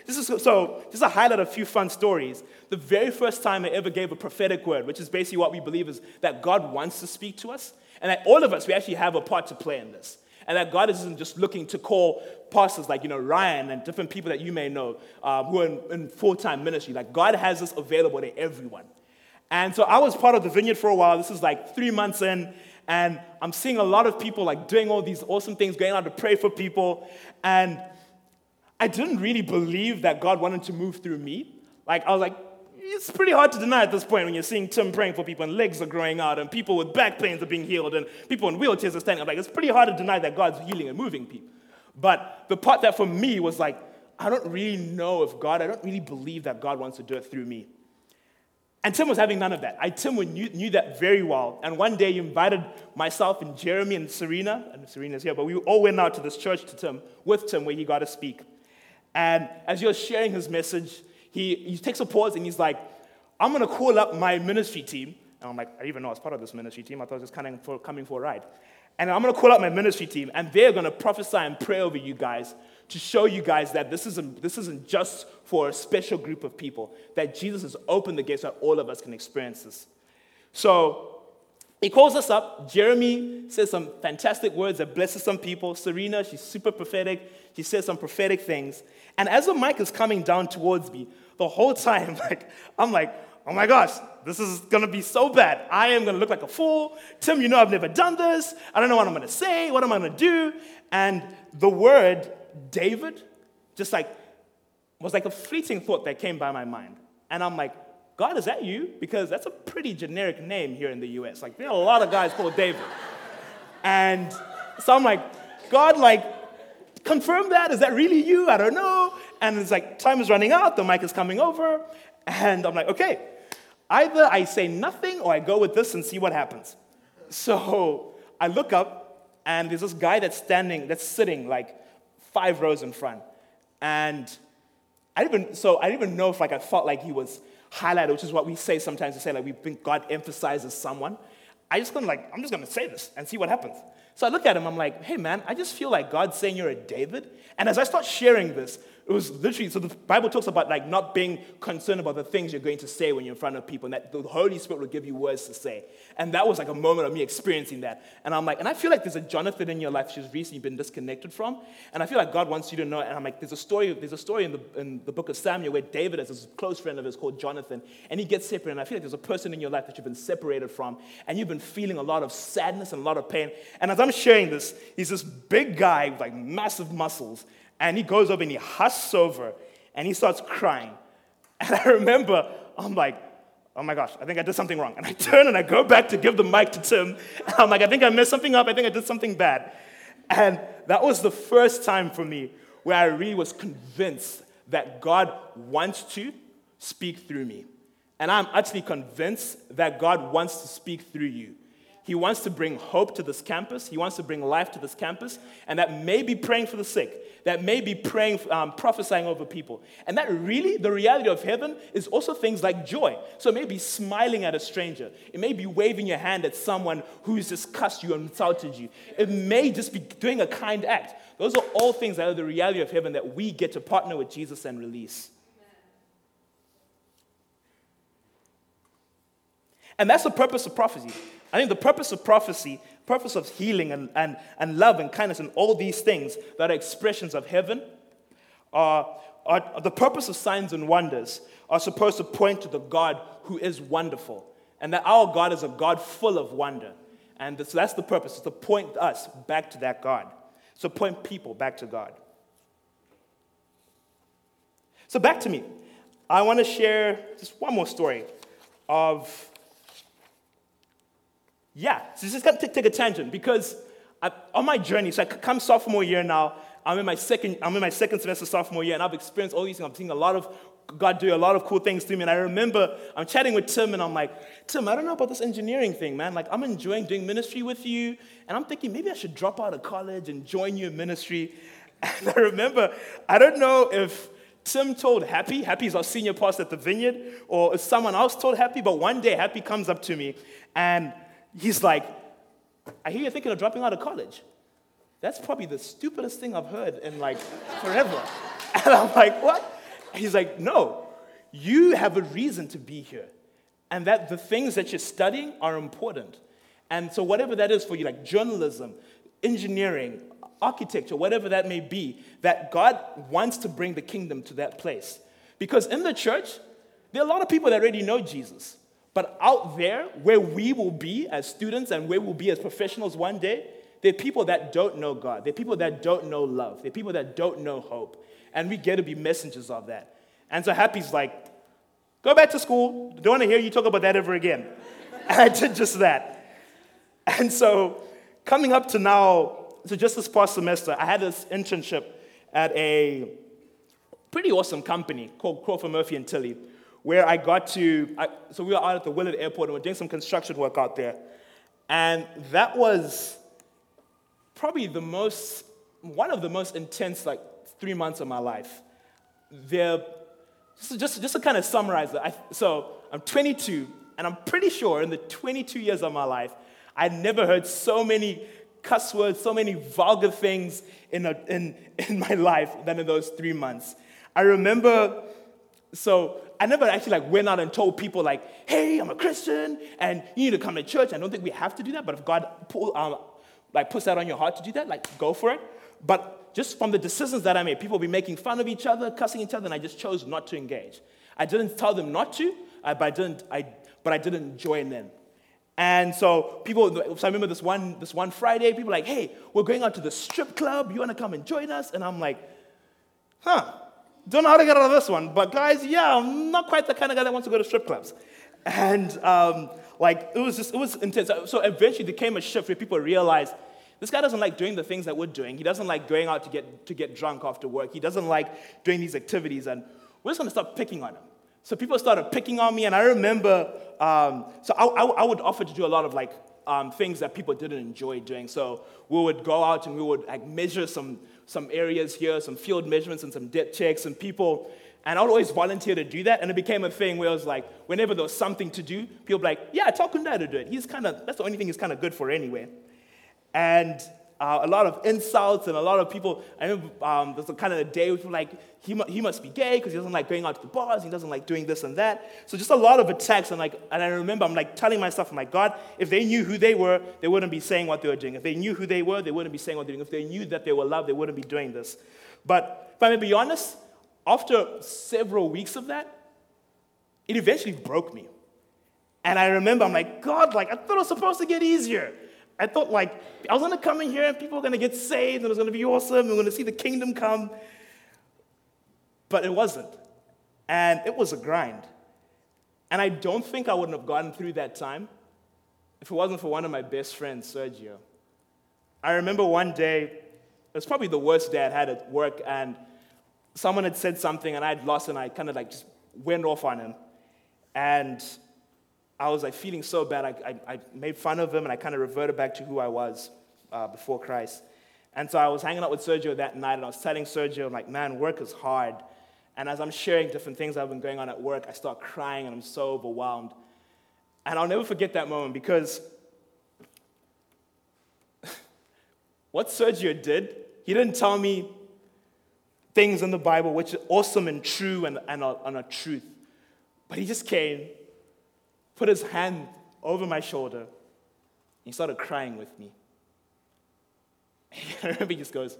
just to highlight a few fun stories. The very first time I ever gave a prophetic word, which is basically what we believe is that God wants to speak to us, and that all of us, we actually have a part to play in this. And that God isn't just looking to call pastors like, Ryan and different people that you may know who are in full-time ministry. Like, God has this available to everyone. And so I was part of the vineyard for a while. This is like 3 months in, and I'm seeing a lot of people like doing all these awesome things, going out to pray for people. And I didn't really believe that God wanted to move through me. Like, I was like, it's pretty hard to deny at this point when you're seeing Tim praying for people and legs are growing out and people with back pains are being healed and people in wheelchairs are standing up. Like, it's pretty hard to deny that God's healing and moving people. But the part that for me was like, I don't really believe that God wants to do it through me. And Tim was having none of that. Tim knew that very well. And one day he invited myself and Jeremy and Serena's here, but we all went out to this church with Tim where he got to speak. And as he was sharing his message, he takes a pause and he's like, I'm going to call up my ministry team. And I'm like, I didn't even know I was part of this ministry team. I thought I was just coming for a ride. And I'm going to call up my ministry team, and they're going to prophesy and pray over you guys to show you guys that this isn't just for a special group of people, that Jesus has opened the gates so that all of us can experience this. So he calls us up. Jeremy says some fantastic words that blesses some people. Serena, she's super prophetic. She says some prophetic things. And as the mic is coming down towards me, the whole time, I'm like, oh my gosh, this is going to be so bad. I am going to look like a fool. Tim, I've never done this. I don't know what I'm going to say. What am I going to do? And the word David just was like a fleeting thought that came by my mind. And I'm like, God, is that you? Because that's a pretty generic name here in the U.S. Like, there are a lot of guys called David. And so I'm like, God, confirm that? Is that really you? I don't know. And it's like, time is running out. The mic is coming over. And I'm like, okay, either I say nothing or I go with this and see what happens. So I look up, and there's this guy that's sitting like 5 rows in front. And I didn't even know if I felt like he was highlighted, which is what we say sometimes. We say we think God emphasizes someone. I'm just going to say this and see what happens. So I look at him, I'm like, hey man, I just feel like God's saying you're a David. And as I start sharing this, it was literally, so the Bible talks about not being concerned about the things you're going to say when you're in front of people, and that the Holy Spirit will give you words to say. And that was a moment of me experiencing that. And I'm like, and I feel like there's a Jonathan in your life who's recently been disconnected from, and I feel like God wants you to know. And I'm like, there's a story in the book of Samuel where David has this close friend of his called Jonathan, and he gets separated. And I feel like there's a person in your life that you've been separated from, and you've been feeling a lot of sadness and a lot of pain. And as I'm sharing this, he's this big guy with massive muscles. And he goes over and he husks over and he starts crying. And I remember, I'm like, oh my gosh, I think I did something wrong. And I turn and I go back to give the mic to Tim. And I'm like, I think I messed something up. I think I did something bad. And that was the first time for me where I really was convinced that God wants to speak through me. And I'm utterly convinced that God wants to speak through you. He wants to bring hope to this campus. He wants to bring life to this campus. And that may be praying for the sick. That may be prophesying over people. And that really, the reality of heaven is also things like joy. So it may be smiling at a stranger. It may be waving your hand at someone who's just cussed you and insulted you. It may just be doing a kind act. Those are all things that are the reality of heaven that we get to partner with Jesus and release. And that's the purpose of prophecy. I think the purpose of prophecy, purpose of healing and love and kindness and all these things that are expressions of heaven, the purpose of signs and wonders are supposed to point to the God who is wonderful, and that our God is a God full of wonder. And that's the purpose, is to point us back to that God, so point people back to God. So back to me. I want to share just one more story of... Yeah, so just take a tangent, because on my journey, so I come sophomore year now, I'm in my second semester sophomore year, and I've experienced all these things. I'm seeing God do a lot of cool things to me. And I remember I'm chatting with Tim, and I'm like, Tim, I don't know about this engineering thing, man. I'm enjoying doing ministry with you, and I'm thinking maybe I should drop out of college and join you in ministry. And I remember, I don't know if Tim told Happy's our senior pastor at the vineyard, or if someone else told Happy, but one day Happy comes up to me, and he's like, I hear you're thinking of dropping out of college. That's probably the stupidest thing I've heard in, like, forever. And I'm like, what? And he's like, no, you have a reason to be here. And that the things that you're studying are important. And so whatever that is for you, like journalism, engineering, architecture, whatever that may be, that God wants to bring the kingdom to that place. Because in the church, there are a lot of people that already know Jesus. But out there, where we will be as students and where we'll be as professionals one day, there are people that don't know God. There are people that don't know love. There are people that don't know hope. And we get to be messengers of that. And so Happy's like, go back to school. Don't want to hear you talk about that ever again. And I did just that. And so coming up to now, so just this past semester, I had this internship at a pretty awesome company called Crawford Murphy & Tilley, where I got to, so we were out at the Willard Airport and we were doing some construction work out there. And that was probably the most, one of the most intense, like, 3 months of my life. Just to kind of summarize it, so I'm 22, and I'm pretty sure in the 22 years of my life, I never heard so many cuss words, so many vulgar things in my life than in those 3 months. I remember, so I never actually like went out and told people like, hey, I'm a Christian, and you need to come to church. I don't think we have to do that, but if God puts that on your heart to do that, like, go for it. But just from the decisions that I made, people would be making fun of each other, cussing each other, and I just chose not to engage. I didn't tell them not to, but I didn't join them. And so I remember this one Friday, people were like, hey, we're going out to the strip club. You want to come and join us? And I'm like, don't know how to get out of this one. But guys, yeah, I'm not quite the kind of guy that wants to go to strip clubs. And it was intense. So eventually there came a shift where people realized, this guy doesn't like doing the things that we're doing. He doesn't like going out to get drunk after work. He doesn't like doing these activities, and we're just going to start picking on him. So people started picking on me, and I remember, I would offer to do a lot of things that people didn't enjoy doing. So we would go out and we would like measure some areas here, some field measurements and some depth checks, and people, and I would always volunteer to do that, and it became a thing where I was like, whenever there was something to do, people would be like, yeah, tell Kundai to do it. That's the only thing he's kind of good for anyway. And a lot of insults and a lot of people, I remember there's a kind of a day where people were like, he must be gay because he doesn't like going out to the bars, he doesn't like doing this and that. So just a lot of attacks, and I remember I'm like telling myself, I'm like, God, if they knew who they were, they wouldn't be saying what they were doing. If they knew who they were, they wouldn't be saying what they were doing. If they knew that they were loved, they wouldn't be doing this. But if I may be honest, after several weeks of that, it eventually broke me. And I remember I'm like, God, like I thought it was supposed to get easier. I thought, like, I was going to come in here and people were going to get saved and it was going to be awesome and we're going to see the kingdom come. But it wasn't. And it was a grind. And I don't think I wouldn't have gotten through that time if it wasn't for one of my best friends, Sergio. I remember one day, it was probably the worst day I'd had at work, and someone had said something and I'd lost and I kind of like just went off on him. And I was like feeling so bad, I made fun of him and I kind of reverted back to who I was before Christ. And so I was hanging out with Sergio that night and I was telling Sergio, I'm like, man, work is hard. And as I'm sharing different things that have been going on at work, I start crying and I'm so overwhelmed. And I'll never forget that moment because what Sergio did, he didn't tell me things in the Bible which are awesome and true and are truth. But he just came, put his hand over my shoulder, and he started crying with me. I remember he just goes,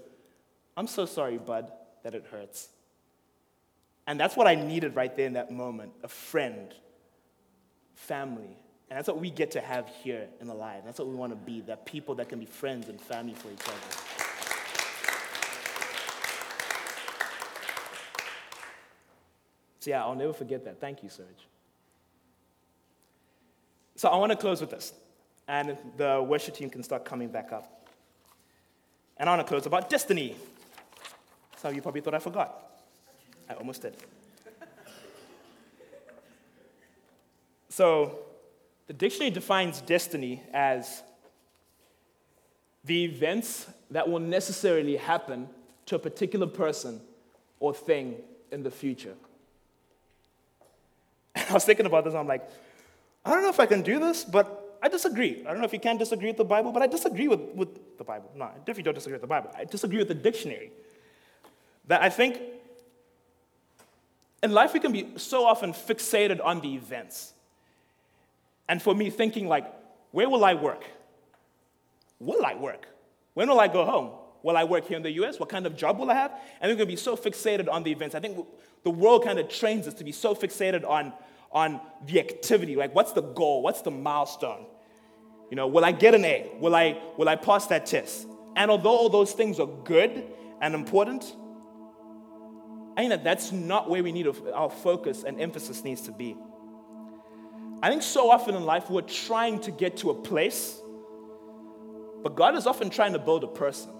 I'm so sorry, bud, that it hurts. And that's what I needed right there in that moment, a friend, family. And that's what we get to have here in Alive. That's what we want to be, that people that can be friends and family for each other. So yeah, I'll never forget that. Thank you, Serge. So I want to close with this, and the worship team can start coming back up. And I want to close about destiny. Some of you probably thought I forgot. I almost did. So the dictionary defines destiny as the events that will necessarily happen to a particular person or thing in the future. And I was thinking about this, and I'm like, I don't know if I can do this, but I disagree. I don't know if you can disagree with the Bible, but I disagree with the Bible. No, I definitely don't disagree with the Bible. I disagree with the dictionary. That I think in life we can be so often fixated on the events. And for me, thinking like, where will I work? Will I work? When will I go home? Will I work here in the U.S.? What kind of job will I have? And we're going to be so fixated on the events. I think the world kind of trains us to be so fixated on the activity. Like, what's the goal? What's the milestone? You know, will I get an A? Will I pass that test? And although all those things are good and important, I think that that's not where we need our focus and emphasis needs to be. I think so often in life we're trying to get to a place, but God is often trying to build a person.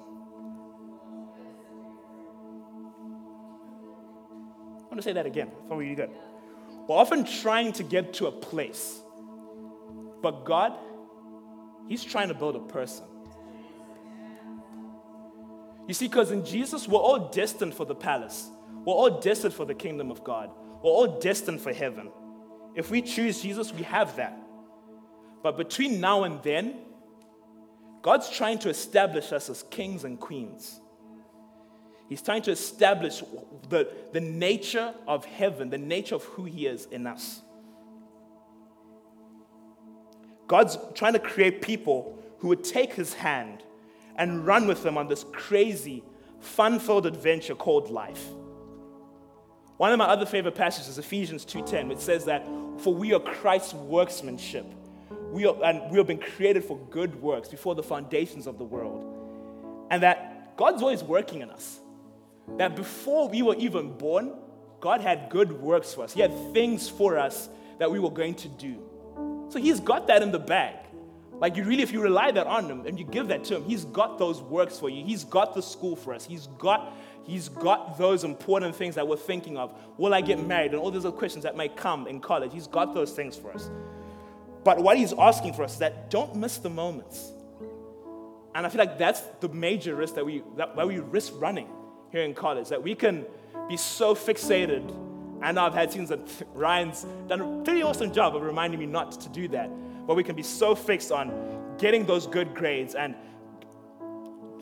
I want to say that again. I thought we were good. We're often trying to get to a place, but God, He's trying to build a person. You see, because in Jesus, we're all destined for the palace. We're all destined for the kingdom of God. We're all destined for heaven. If we choose Jesus, we have that. But between now and then, God's trying to establish us as kings and queens. He's trying to establish the nature of heaven, the nature of who He is in us. God's trying to create people who would take His hand and run with Him on this crazy, fun-filled adventure called life. One of my other favorite passages is Ephesians 2:10, which says that, "For we are Christ's workmanship, and we have been created for good works before the foundations of the world," and that God's always working in us. That before we were even born, God had good works for us. He had things for us that we were going to do. So He's got that in the bag. Like, you really, if you rely that on Him and you give that to Him, He's got those works for you. He's got the school for us. He's got those important things that we're thinking of. Will I get married? And all those other questions that might come in college. He's got those things for us. But what He's asking for us is that don't miss the moments. And I feel like that's the major risk that we risk running here in college, that we can be so fixated. I know I've had scenes that Ryan's done a pretty awesome job of reminding me not to do that, but we can be so fixed on getting those good grades and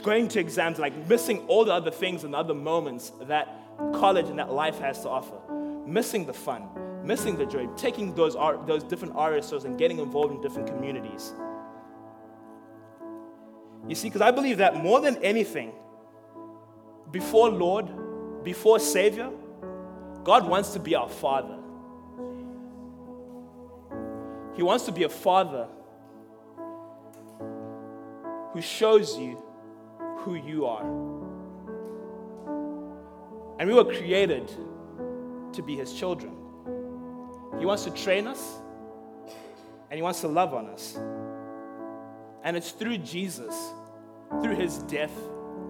going to exams, like missing all the other things and other moments that college and that life has to offer, missing the fun, missing the joy, taking those different RSOs and getting involved in different communities. You see, because I believe that more than anything, before Lord, before Savior, God wants to be our Father. He wants to be a Father who shows you who you are. And we were created to be His children. He wants to train us, and He wants to love on us. And it's through Jesus, through His death,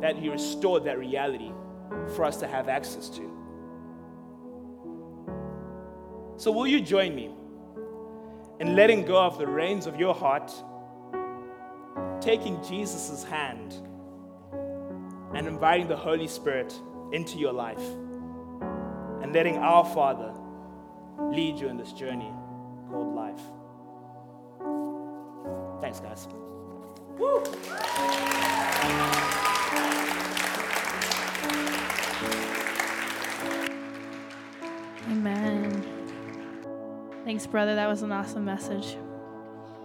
that He restored that reality for us to have access to. So will you join me in letting go of the reins of your heart, taking Jesus' hand, and inviting the Holy Spirit into your life, and letting our Father lead you in this journey called life? Thanks, guys. Woo! Amen. Thanks, brother. That was an awesome message.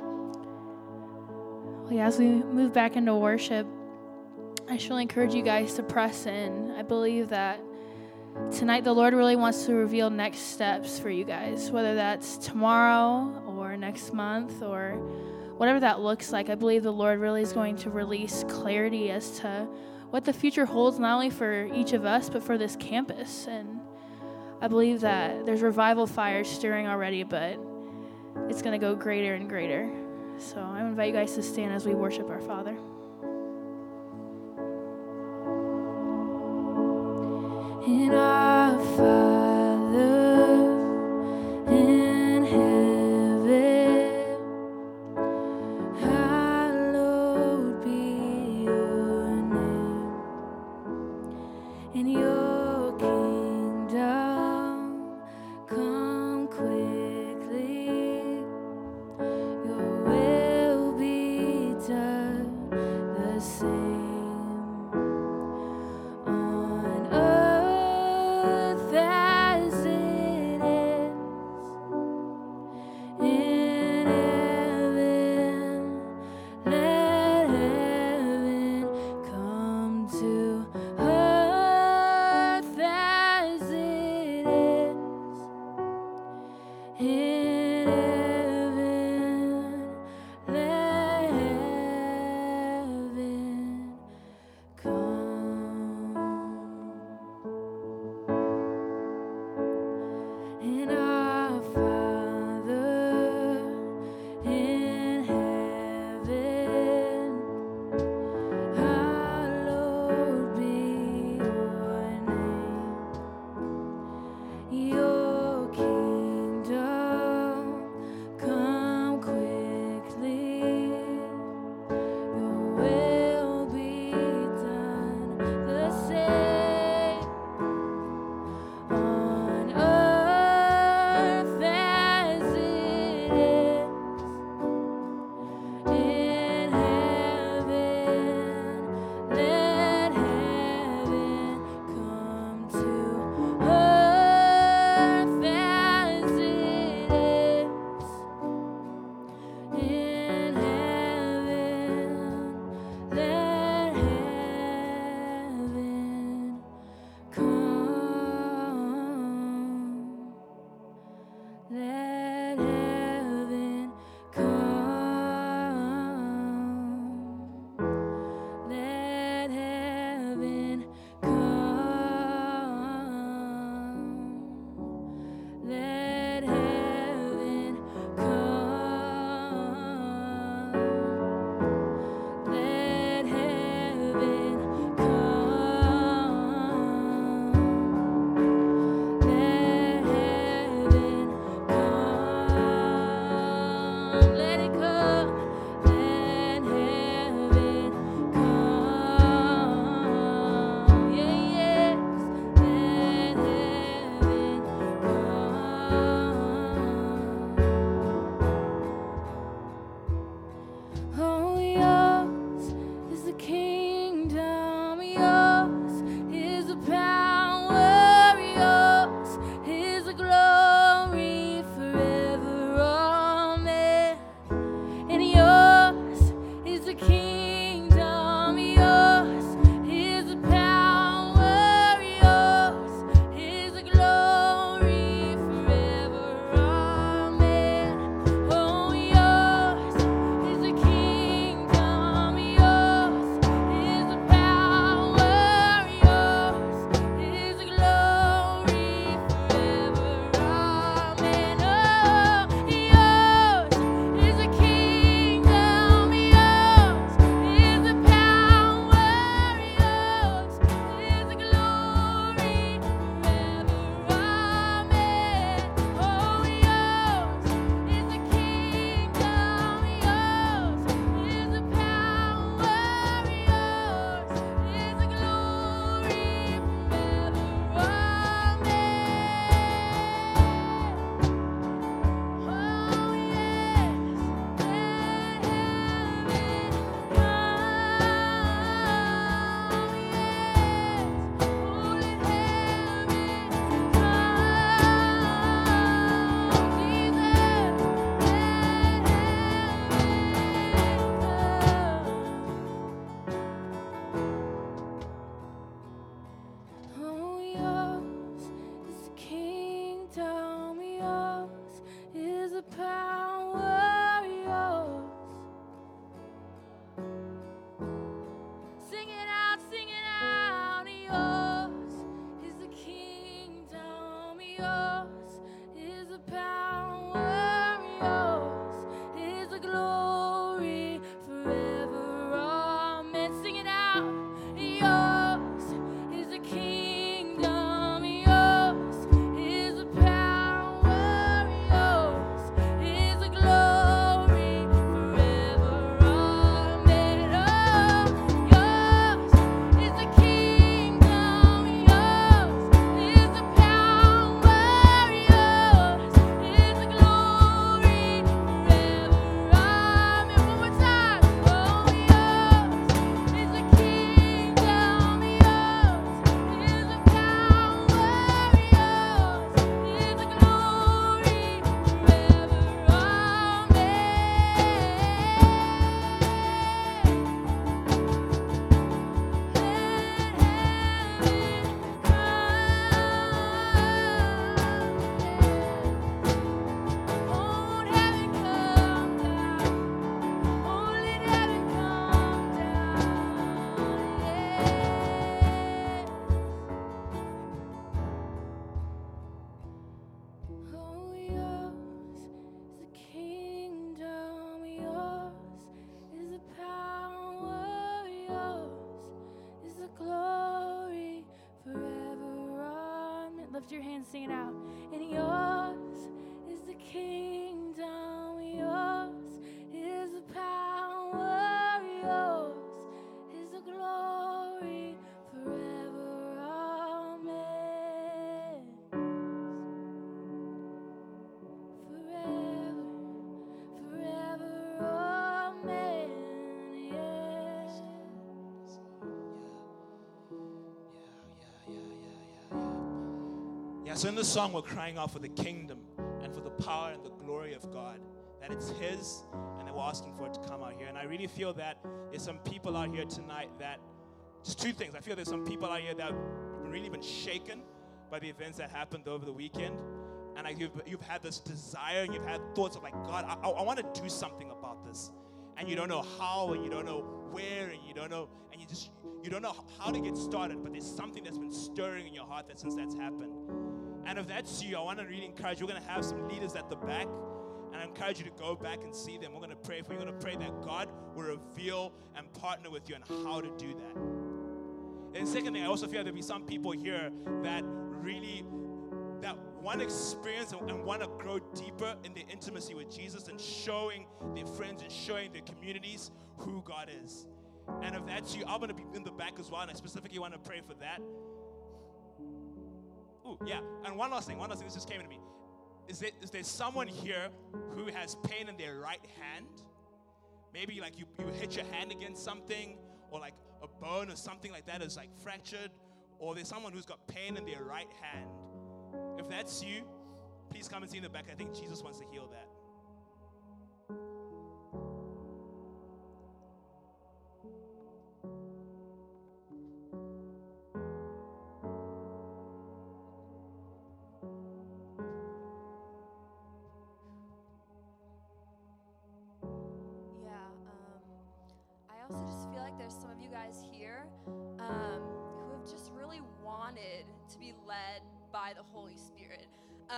Well, yeah, as we move back into worship, I surely encourage you guys to press in. I believe that tonight the Lord really wants to reveal next steps for you guys, whether that's tomorrow or next month or whatever that looks like. I believe the Lord really is going to release clarity as to what the future holds, not only for each of us, but for this campus. And I believe that there's revival fires stirring already, but it's going to go greater and greater. So I invite you guys to stand as we worship our Father. In our Father in heaven, hallowed be your name. In your kingdom come quickly, your will. your hands, sing it out. And yours is the kingdom, yours is the power, yours is the glory forever. Amen. Forever, forever. Amen. Yes. Yeah, so in this song, we're crying out for the kingdom and for the power and the glory of God, that it's His, and that we're asking for it to come out here. And I really feel that there's some people out here tonight that, just two things. I feel there's some people out here that have really been shaken by the events that happened over the weekend. And you've had this desire, and you've had thoughts of like, God, I want to do something about this. And you don't know how, and you don't know where, and you don't know how to get started, but there's something that's been stirring in your heart that since that's happened. And if that's you, I want to really encourage you. We're going to have some leaders at the back, and I encourage you to go back and see them. We're going to pray for you. We're going to pray that God will reveal and partner with you on how to do that. And the second thing, I also feel there'll be some people here that really, that want to experience and want to grow deeper in their intimacy with Jesus and showing their friends and showing their communities who God is. And if that's you, I'm going to be in the back as well, and I specifically want to pray for that. Ooh, yeah, and one last thing, this just came to me. Is there someone here who has pain in their right hand? Maybe like you hit your hand against something, or like a bone or something like that is like fractured, or there's someone who's got pain in their right hand. If that's you, please come and see in the back. I think Jesus wants to heal that.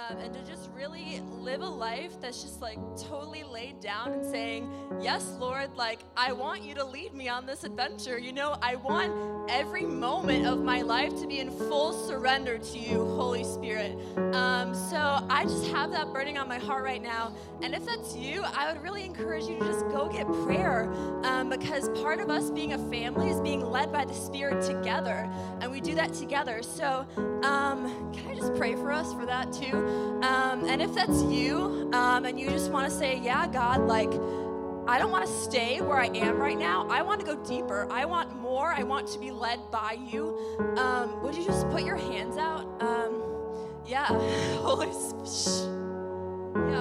And to just really live a life that's just like totally laid down and saying, yes, Lord, like I want you to lead me on this adventure. You know, I want every moment of my life to be in full surrender to you, Holy Spirit. So I just have that burning on my heart right now. And if that's you, I would really encourage you to just go get prayer, because part of us being a family is being led by the Spirit together, and we do that together. So can I just pray for us for that too? And if that's you, and you just want to say, yeah, God, like, I don't want to stay where I am right now. I want to go deeper. I want more. I want to be led by you. Would you just put your hands out? Yeah.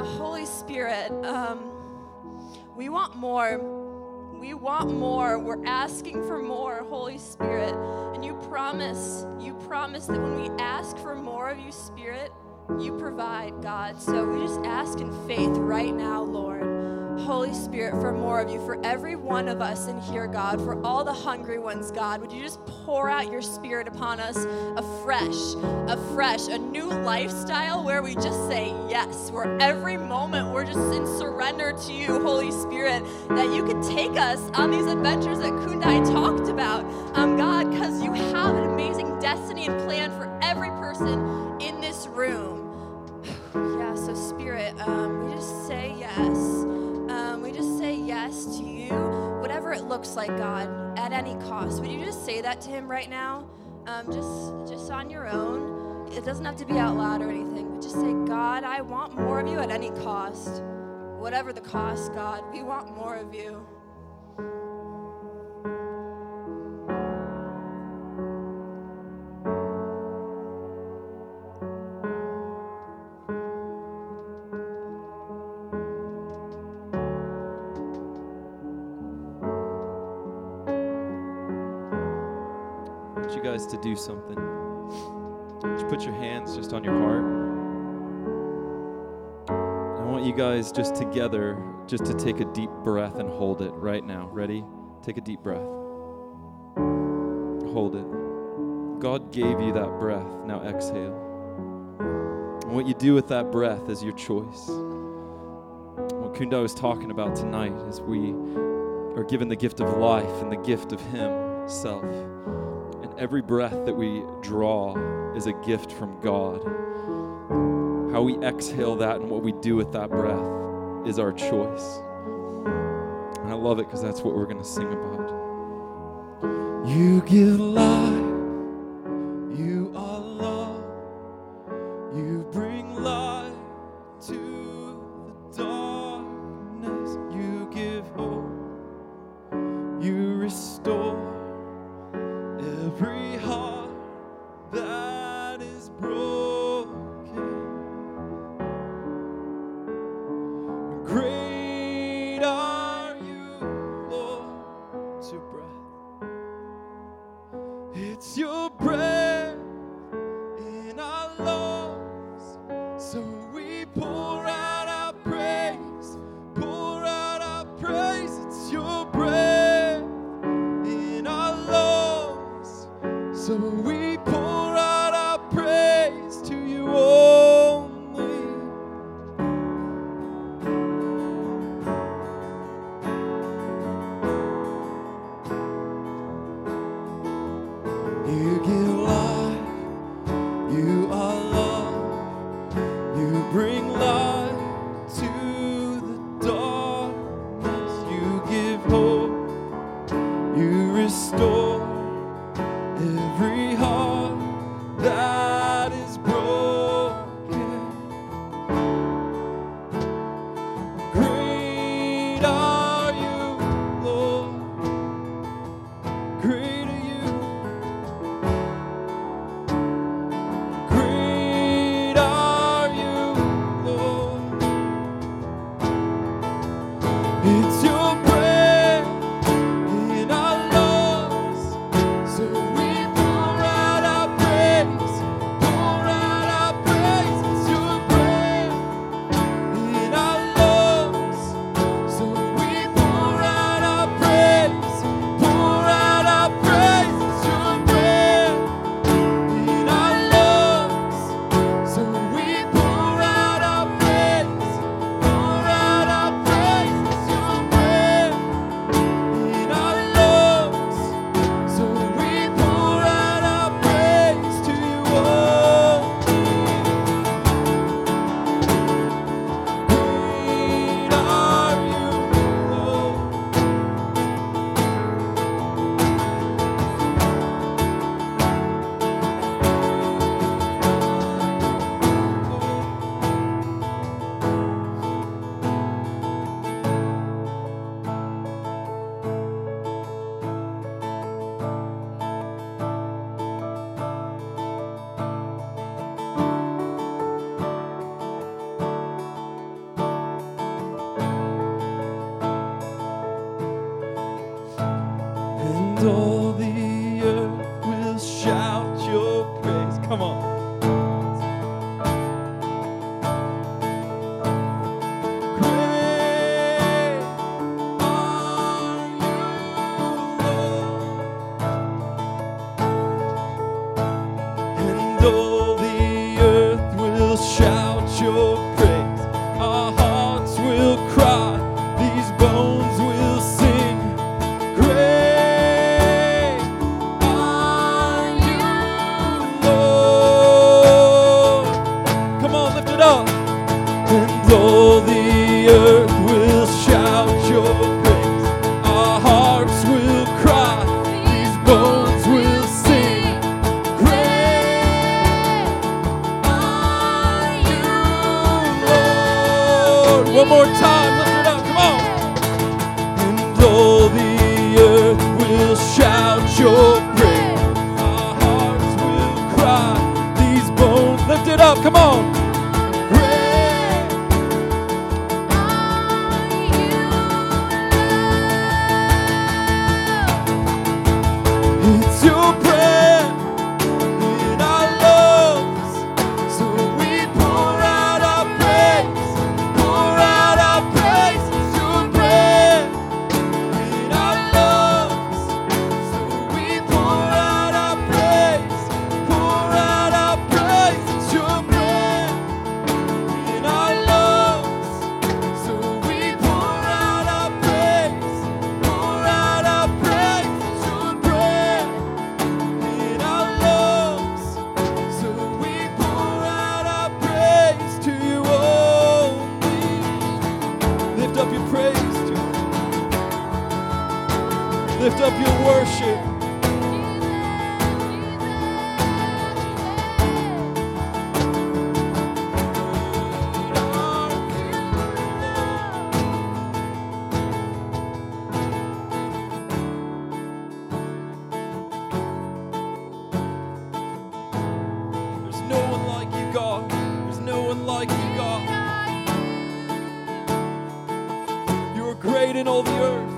Holy Spirit. We want more. We want more. We're asking for more, Holy Spirit. And you promise that when we ask for more of you, Spirit, you provide, God. So we just ask in faith right now, Lord, Holy Spirit, for more of you, for every one of us in here, God, for all the hungry ones, God. Would you just pour out your Spirit upon us afresh, a new lifestyle where we just say yes, where every moment we're just in surrender to you, Holy Spirit, that you could take us on these adventures that Kundai talked about, God, because you have an amazing destiny and plan for every person in this room. Yeah, so Spirit, we just say yes. We just say yes to you, whatever it looks like, God, at any cost. Would you just say that to him right now? Just on your own. It doesn't have to be out loud or anything, but just say, God, I want more of you at any cost. Whatever the cost, God, we want more of you. To do something. Just put your hands just on your heart. I want you guys just together just to take a deep breath and hold it right now. Ready? Take a deep breath. Hold it. God gave you that breath. Now exhale. And what you do with that breath is your choice. What Kundai was talking about tonight is we are given the gift of life and the gift of Himself. every breath that we draw is a gift from God. How we exhale that and what we do with that breath is our choice. And I love it because that's what we're going to sing about. You give life. You are love. You bring light to the darkness. You give hope. You restore every heart that is broken. Great are you, Lord, to breath. It's your breath. and like you, God. You are great in all the earth.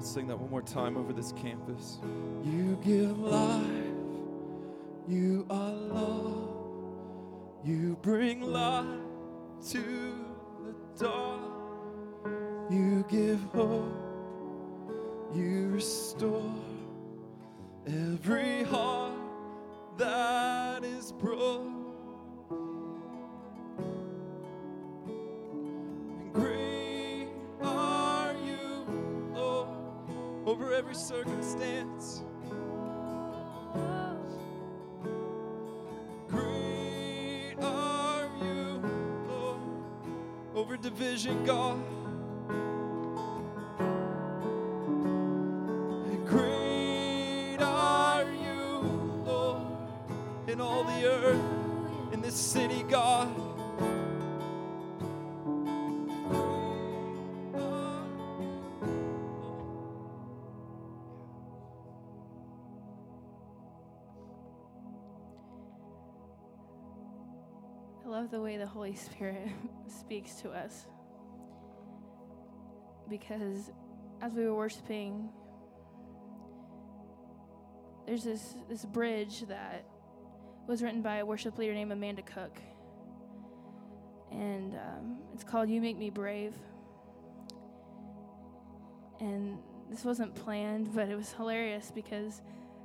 Sing that one more time over this campus. You give life, you are love, you bring light to the dark, you give hope, you restore every heart that is broken. Over every circumstance. Great are you, Lord. Over division, God. And great are you, Lord, in all the earth, in this city, God. The way the Holy Spirit speaks to us, because as we were worshiping, there's this bridge that was written by a worship leader named Amanda Cook, and it's called "You Make Me Brave," and this wasn't planned, but it was hilarious because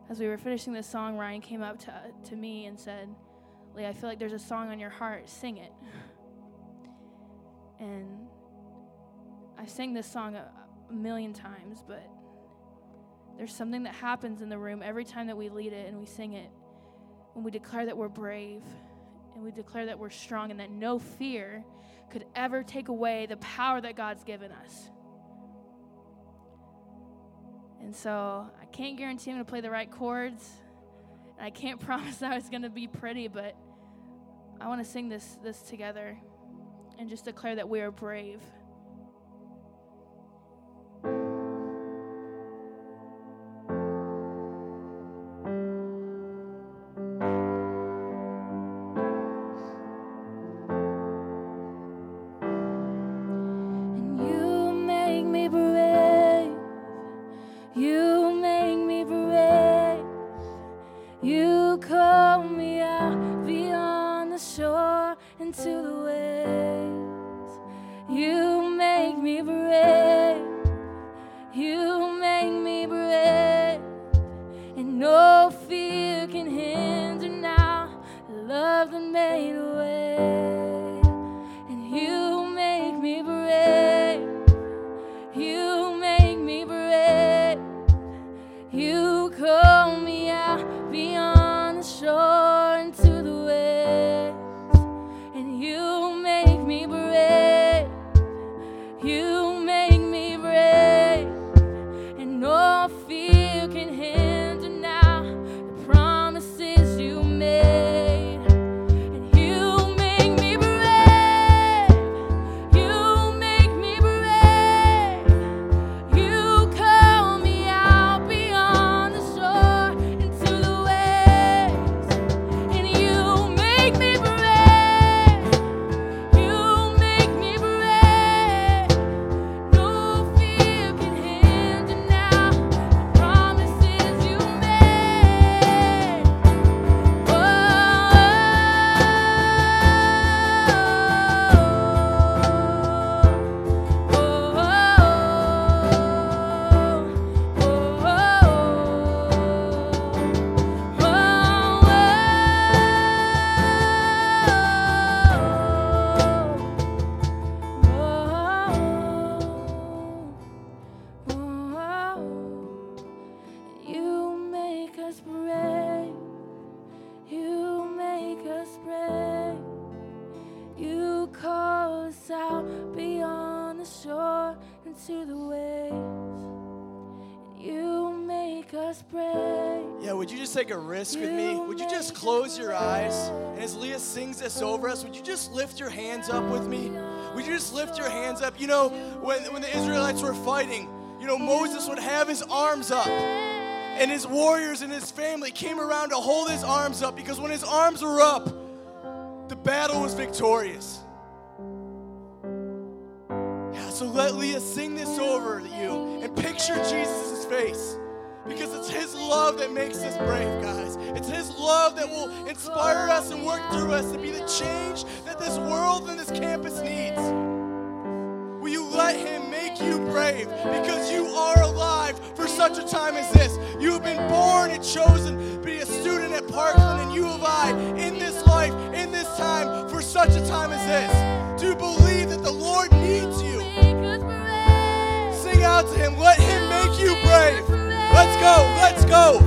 as we were finishing this song, Ryan came up to me and said, "Leah, I feel like there's a song on your heart. Sing it." And I've sang this song a million times, but there's something that happens in the room every time that we lead it and we sing it, when we declare that we're brave and we declare that we're strong and that no fear could ever take away the power that God's given us. And so I can't guarantee I'm going to play the right chords. I can't promise that it's going to be pretty, but I want to sing this together and just declare that we are brave. You us pray. Yeah, would you just take a risk with me? Would you just close your eyes? And as Leah sings this over us, would you just lift your hands up with me? Would you just lift your hands up? You know, when the Israelites were fighting, you know, Moses would have his arms up. And his warriors and his family came around to hold his arms up, because when his arms were up, the battle was victorious. Yeah, so let Leah sing this over to you and picture Jesus' face, because it's his love that makes us brave, guys. It's his love that will inspire us and work through us to be the change that this world and this campus needs. Will you let him make you brave, because you are alive for such a time as this. You have been born and chosen to be a student at Parkland and U of I in this life, in this time, for such a time as this. Do you believe that the Lord needs you? Sing out to him. Let him make you brave. Let's go. Let's go.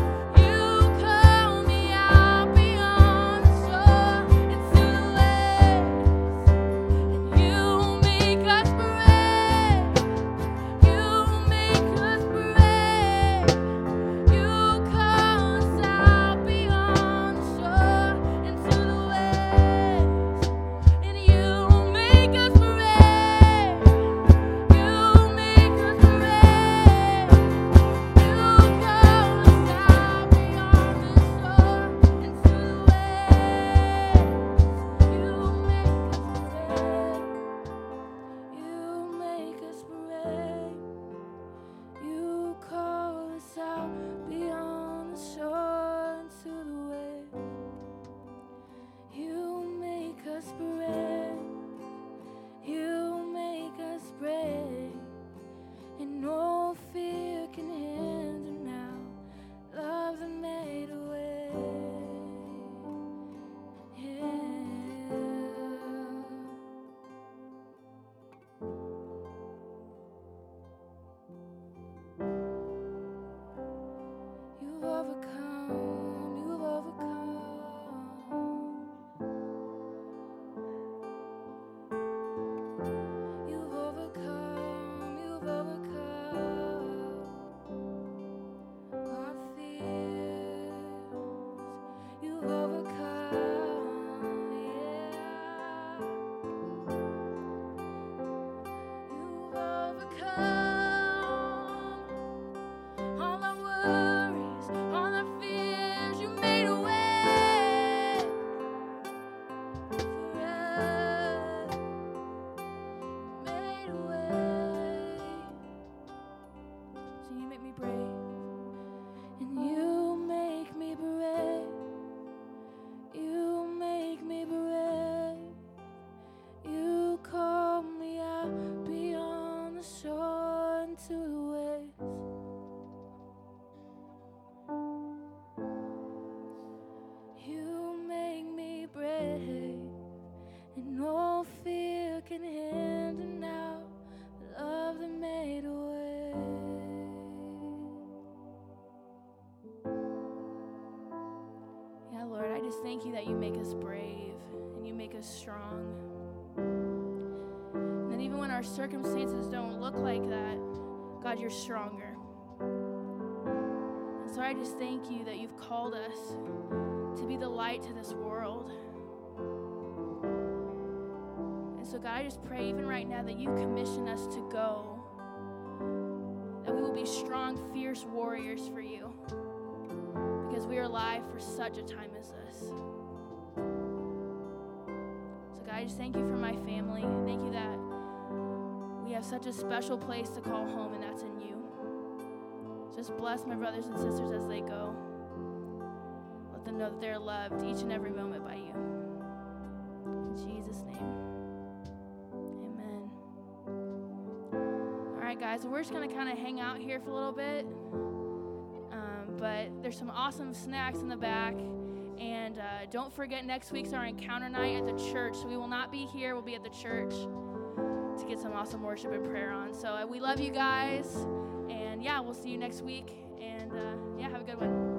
Thank you that you make us brave and you make us strong. And even when our circumstances don't look like that, God, you're stronger. And so I just thank you that you've called us to be the light to this world. And so, God, I just pray even right now that you commission us to go, that we will be strong, fierce warriors for you. Because we are alive for such a time as this. So God, I just thank you for my family. Thank you that we have such a special place to call home, and that's in you. Just bless my brothers and sisters as they go. Let them know that they're loved each and every moment by you. In Jesus' name, amen. All right, guys, we're just going to kind of hang out here for a little bit. But there's some awesome snacks in the back. And don't forget, next week's our encounter night at the church. So we will not be here. We'll be at the church to get some awesome worship and prayer on. So we love you guys. And, yeah, we'll see you next week. And, yeah, have a good one.